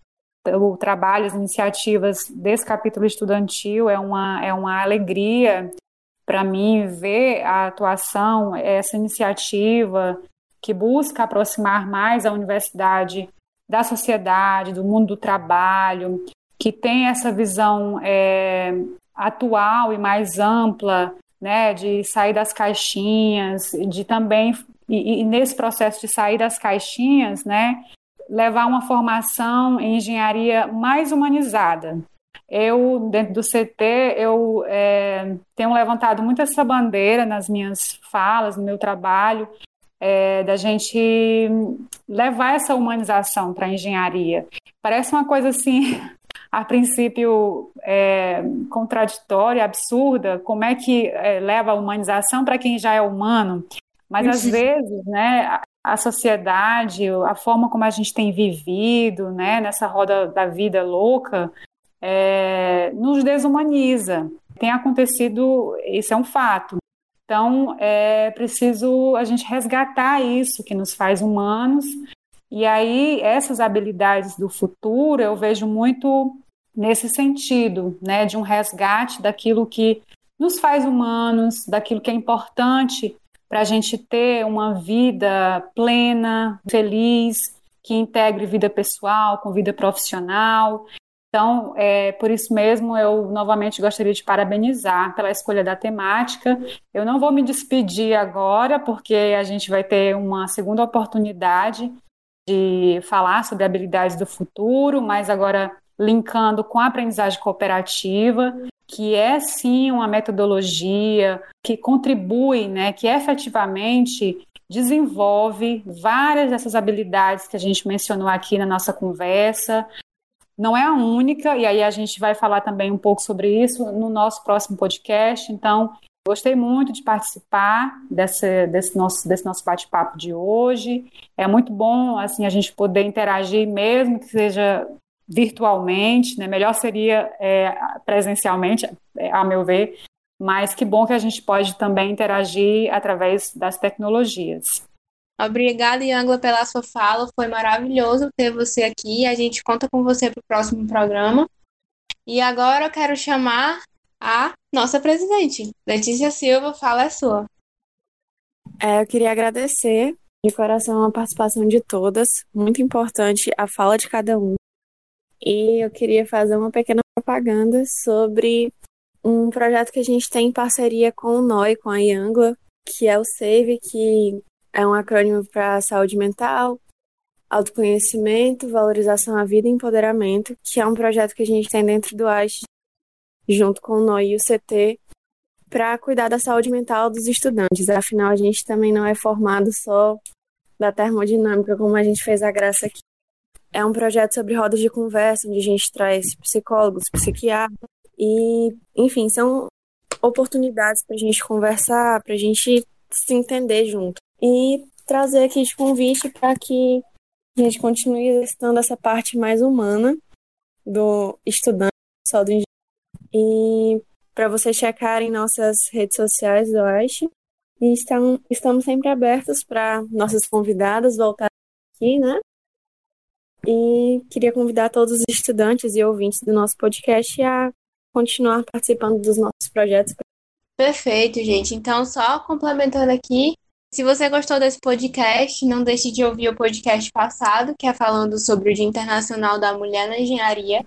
o trabalho, as iniciativas desse capítulo estudantil. É uma alegria para mim ver a atuação, essa iniciativa que busca aproximar mais a universidade da sociedade, do mundo do trabalho, que tem essa visão atual e mais ampla, né, de sair das caixinhas, de também, e nesse processo de sair das caixinhas, né, levar uma formação em engenharia mais humanizada. Eu, dentro do CT, eu tenho levantado muito essa bandeira nas minhas falas, no meu trabalho, da gente levar essa humanização para a engenharia. Parece uma coisa assim, a princípio, contraditória, absurda, como é que leva a humanização para quem já é humano? Mas, às vezes, né, a sociedade, a forma como a gente tem vivido, né, nessa roda da vida louca, nos desumaniza. Tem acontecido, isso é um fato. Então, é preciso a gente resgatar isso que nos faz humanos. E aí, essas habilidades do futuro, eu vejo muito nesse sentido, né, de um resgate daquilo que nos faz humanos, daquilo que é importante para a gente ter uma vida plena, feliz, que integre vida pessoal com vida profissional. Então, por isso mesmo, eu novamente gostaria de parabenizar pela escolha da temática. Eu não vou me despedir agora, porque a gente vai ter uma segunda oportunidade de falar sobre habilidades do futuro, mas agora linkando com a aprendizagem cooperativa, que é sim uma metodologia que contribui, né, que efetivamente desenvolve várias dessas habilidades que a gente mencionou aqui na nossa conversa. Não é a única, e aí a gente vai falar também um pouco sobre isso no nosso próximo podcast. Então, gostei muito de participar desse nosso bate-papo de hoje. É muito bom, assim, a gente poder interagir, mesmo que seja virtualmente, né? Melhor seria presencialmente, a meu ver, mas que bom que a gente pode também interagir através das tecnologias. Obrigada, Yangla, pela sua fala, foi maravilhoso ter você aqui, a gente conta com você para o próximo programa. E agora eu quero chamar a nossa presidente. Letícia Silva, fala a sua. Eu queria agradecer de coração a participação de todas, muito importante a fala de cada um. E eu queria fazer uma pequena propaganda sobre um projeto que a gente tem em parceria com o NOI, com a Yangla, que é o SAVE, que é um acrônimo para saúde mental, autoconhecimento, valorização à vida e empoderamento, que é um projeto que a gente tem dentro do AIChECast, junto com o NOI e o CT, para cuidar da saúde mental dos estudantes. Afinal, a gente também não é formado só da termodinâmica, como a gente fez a graça aqui. É um projeto sobre rodas de conversa, onde a gente traz psicólogos, psiquiatras, e, enfim, são oportunidades para a gente conversar, para a gente se entender junto. E trazer aqui de convite para que a gente continue exercitando essa parte mais humana do estudante, só do engenheiro. E para vocês checarem nossas redes sociais, eu acho. E estamos sempre abertos para nossas convidadas voltarem aqui, né? E queria convidar todos os estudantes e ouvintes do nosso podcast a continuar participando dos nossos projetos. Perfeito, gente. Então, só complementando aqui, se você gostou desse podcast, não deixe de ouvir o podcast passado, que é falando sobre o Dia Internacional da Mulher na Engenharia.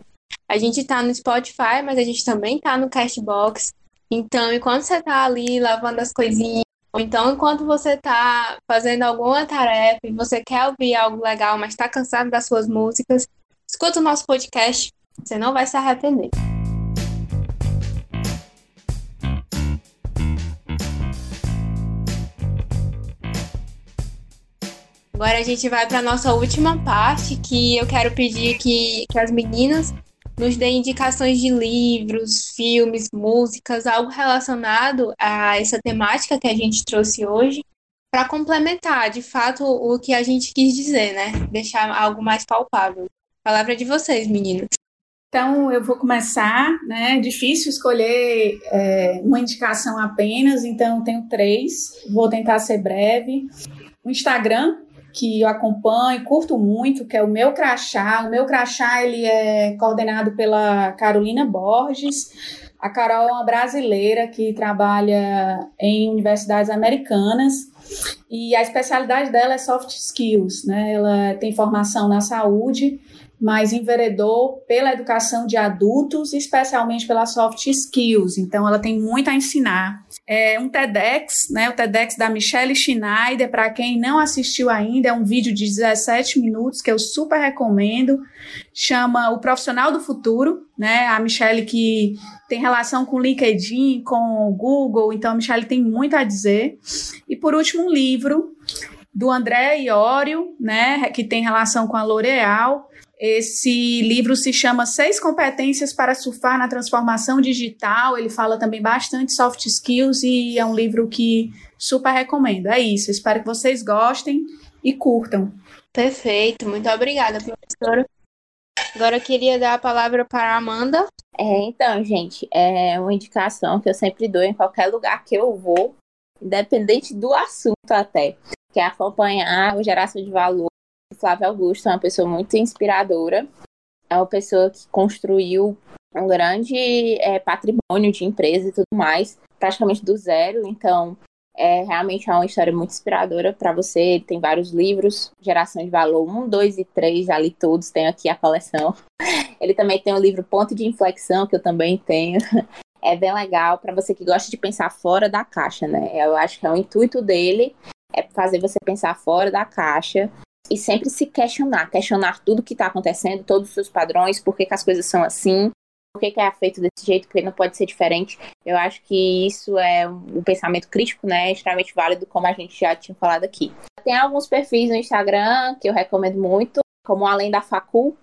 A gente está no Spotify, mas a gente também está no Castbox. Então, enquanto você está ali lavando as coisinhas, ou então enquanto você está fazendo alguma tarefa e você quer ouvir algo legal, mas está cansado das suas músicas, escuta o nosso podcast, você não vai se arrepender. Agora a gente vai para a nossa última parte, que eu quero pedir que as meninas nos deem indicações de livros, filmes, músicas, algo relacionado a essa temática que a gente trouxe hoje, para complementar, de fato, o que a gente quis dizer, né? Deixar algo mais palpável. Palavra de vocês, meninas. Então, eu vou começar, né? É difícil escolher uma indicação apenas, então eu tenho 3, vou tentar ser breve. O Instagram, que eu acompanho, curto muito, que é o Meu Crachá. O Meu Crachá, ele é coordenado pela Carolina Borges. A Carol é uma brasileira que trabalha em universidades americanas e a especialidade dela é soft skills, né? Ela tem formação na saúde, mas enveredou pela educação de adultos, especialmente pelas soft skills. Então, ela tem muito a ensinar. É um TEDx, né? O TEDx da Michelle Schneider, para quem não assistiu ainda, é um vídeo de 17 minutos que eu super recomendo, chama O Profissional do Futuro, né? A Michelle que tem relação com o LinkedIn, com o Google, então a Michelle tem muito a dizer. E por último, um livro do André Iorio, né? Que tem relação com a L'Oréal. Esse livro se chama 6 Competências para Surfar na Transformação Digital. Ele fala também bastante soft skills e é um livro que super recomendo. É isso, espero que vocês gostem e curtam. Perfeito, muito obrigada, professora. Agora eu queria dar a palavra para a Amanda. Então, gente, é uma indicação que eu sempre dou em qualquer lugar que eu vou, independente do assunto até, que é acompanhar o Geração de Valor. Flávio Augusto é uma pessoa muito inspiradora, é uma pessoa que construiu um grande patrimônio de empresa e tudo mais, praticamente do zero, então realmente é uma história muito inspiradora para você. Ele tem vários livros, Geração de Valor 1, 2 e 3, já li todos, tenho aqui a coleção. Ele também tem o livro Ponto de Inflexão, que eu também tenho, é bem legal para você que gosta de pensar fora da caixa, né? Eu acho que é o intuito dele, é fazer você pensar fora da caixa, e sempre se questionar tudo que está acontecendo, todos os seus padrões, por que que as coisas são assim, por que que é feito desse jeito, por que não pode ser diferente. Eu acho que isso é um pensamento crítico, né, extremamente válido, como a gente já tinha falado aqui. Tem alguns perfis no Instagram que eu recomendo muito, como Além da Facu,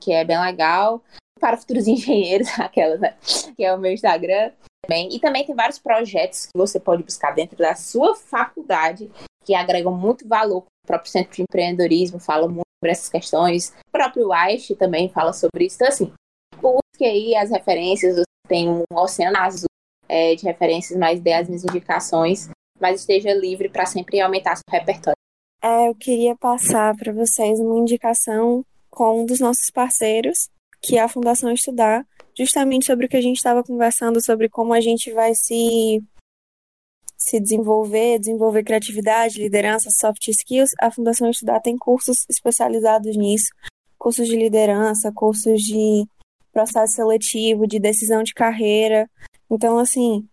que é bem legal, Para Futuros Engenheiros, aquela, né, que é o meu Instagram também. E também tem vários projetos que você pode buscar dentro da sua faculdade, que agregam muito valor. O próprio Centro de Empreendedorismo fala muito sobre essas questões. O próprio Einstein também fala sobre isso. Então, assim, busque aí as referências. Você tem um oceano azul de referências, mas dê as minhas indicações. Mas esteja livre para sempre aumentar seu repertório. Eu queria passar para vocês uma indicação com um dos nossos parceiros, que é a Fundação Estudar, justamente sobre o que a gente estava conversando, sobre como a gente vai se desenvolver criatividade, liderança, soft skills. A Fundação Estudar tem cursos especializados nisso, cursos de liderança, cursos de processo seletivo, de decisão de carreira. Então, assim,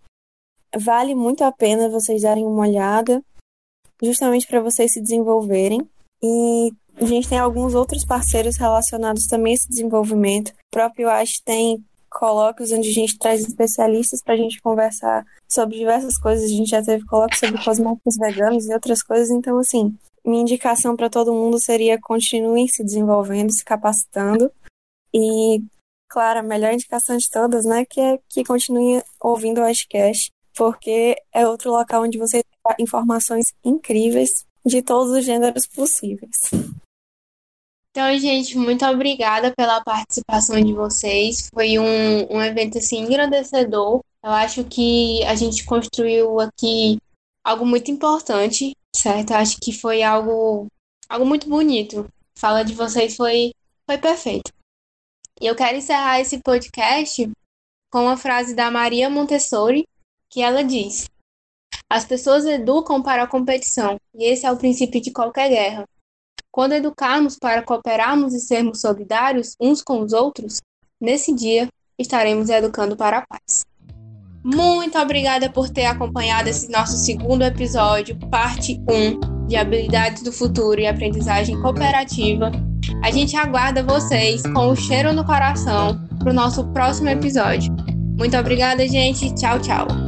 vale muito a pena vocês darem uma olhada, justamente para vocês se desenvolverem. E a gente tem alguns outros parceiros relacionados também a esse desenvolvimento. O próprio AIChECast tem colóquios onde a gente traz especialistas para a gente conversar sobre diversas coisas. A gente já teve colóquios sobre cosméticos veganos e outras coisas. Então, assim, minha indicação para todo mundo seria: continuem se desenvolvendo, se capacitando. E, claro, a melhor indicação de todas, né, que é que continuem ouvindo o AIChECast, porque é outro local onde você tem informações incríveis de todos os gêneros possíveis. Então, gente, muito obrigada pela participação de vocês. Foi um evento, assim, engrandecedor. Eu acho que a gente construiu aqui algo muito importante, certo? Eu acho que foi algo muito bonito. A fala de vocês foi perfeita. E eu quero encerrar esse podcast com uma frase da Maria Montessori, que ela diz: as pessoas educam para a competição, e esse é o princípio de qualquer guerra. Quando educarmos para cooperarmos e sermos solidários uns com os outros, nesse dia estaremos educando para a paz. Muito obrigada por ter acompanhado esse nosso segundo episódio, parte 1, de Habilidades do Futuro e Aprendizagem Cooperativa. A gente aguarda vocês com o cheiro no coração para o nosso próximo episódio. Muito obrigada, gente. Tchau, tchau.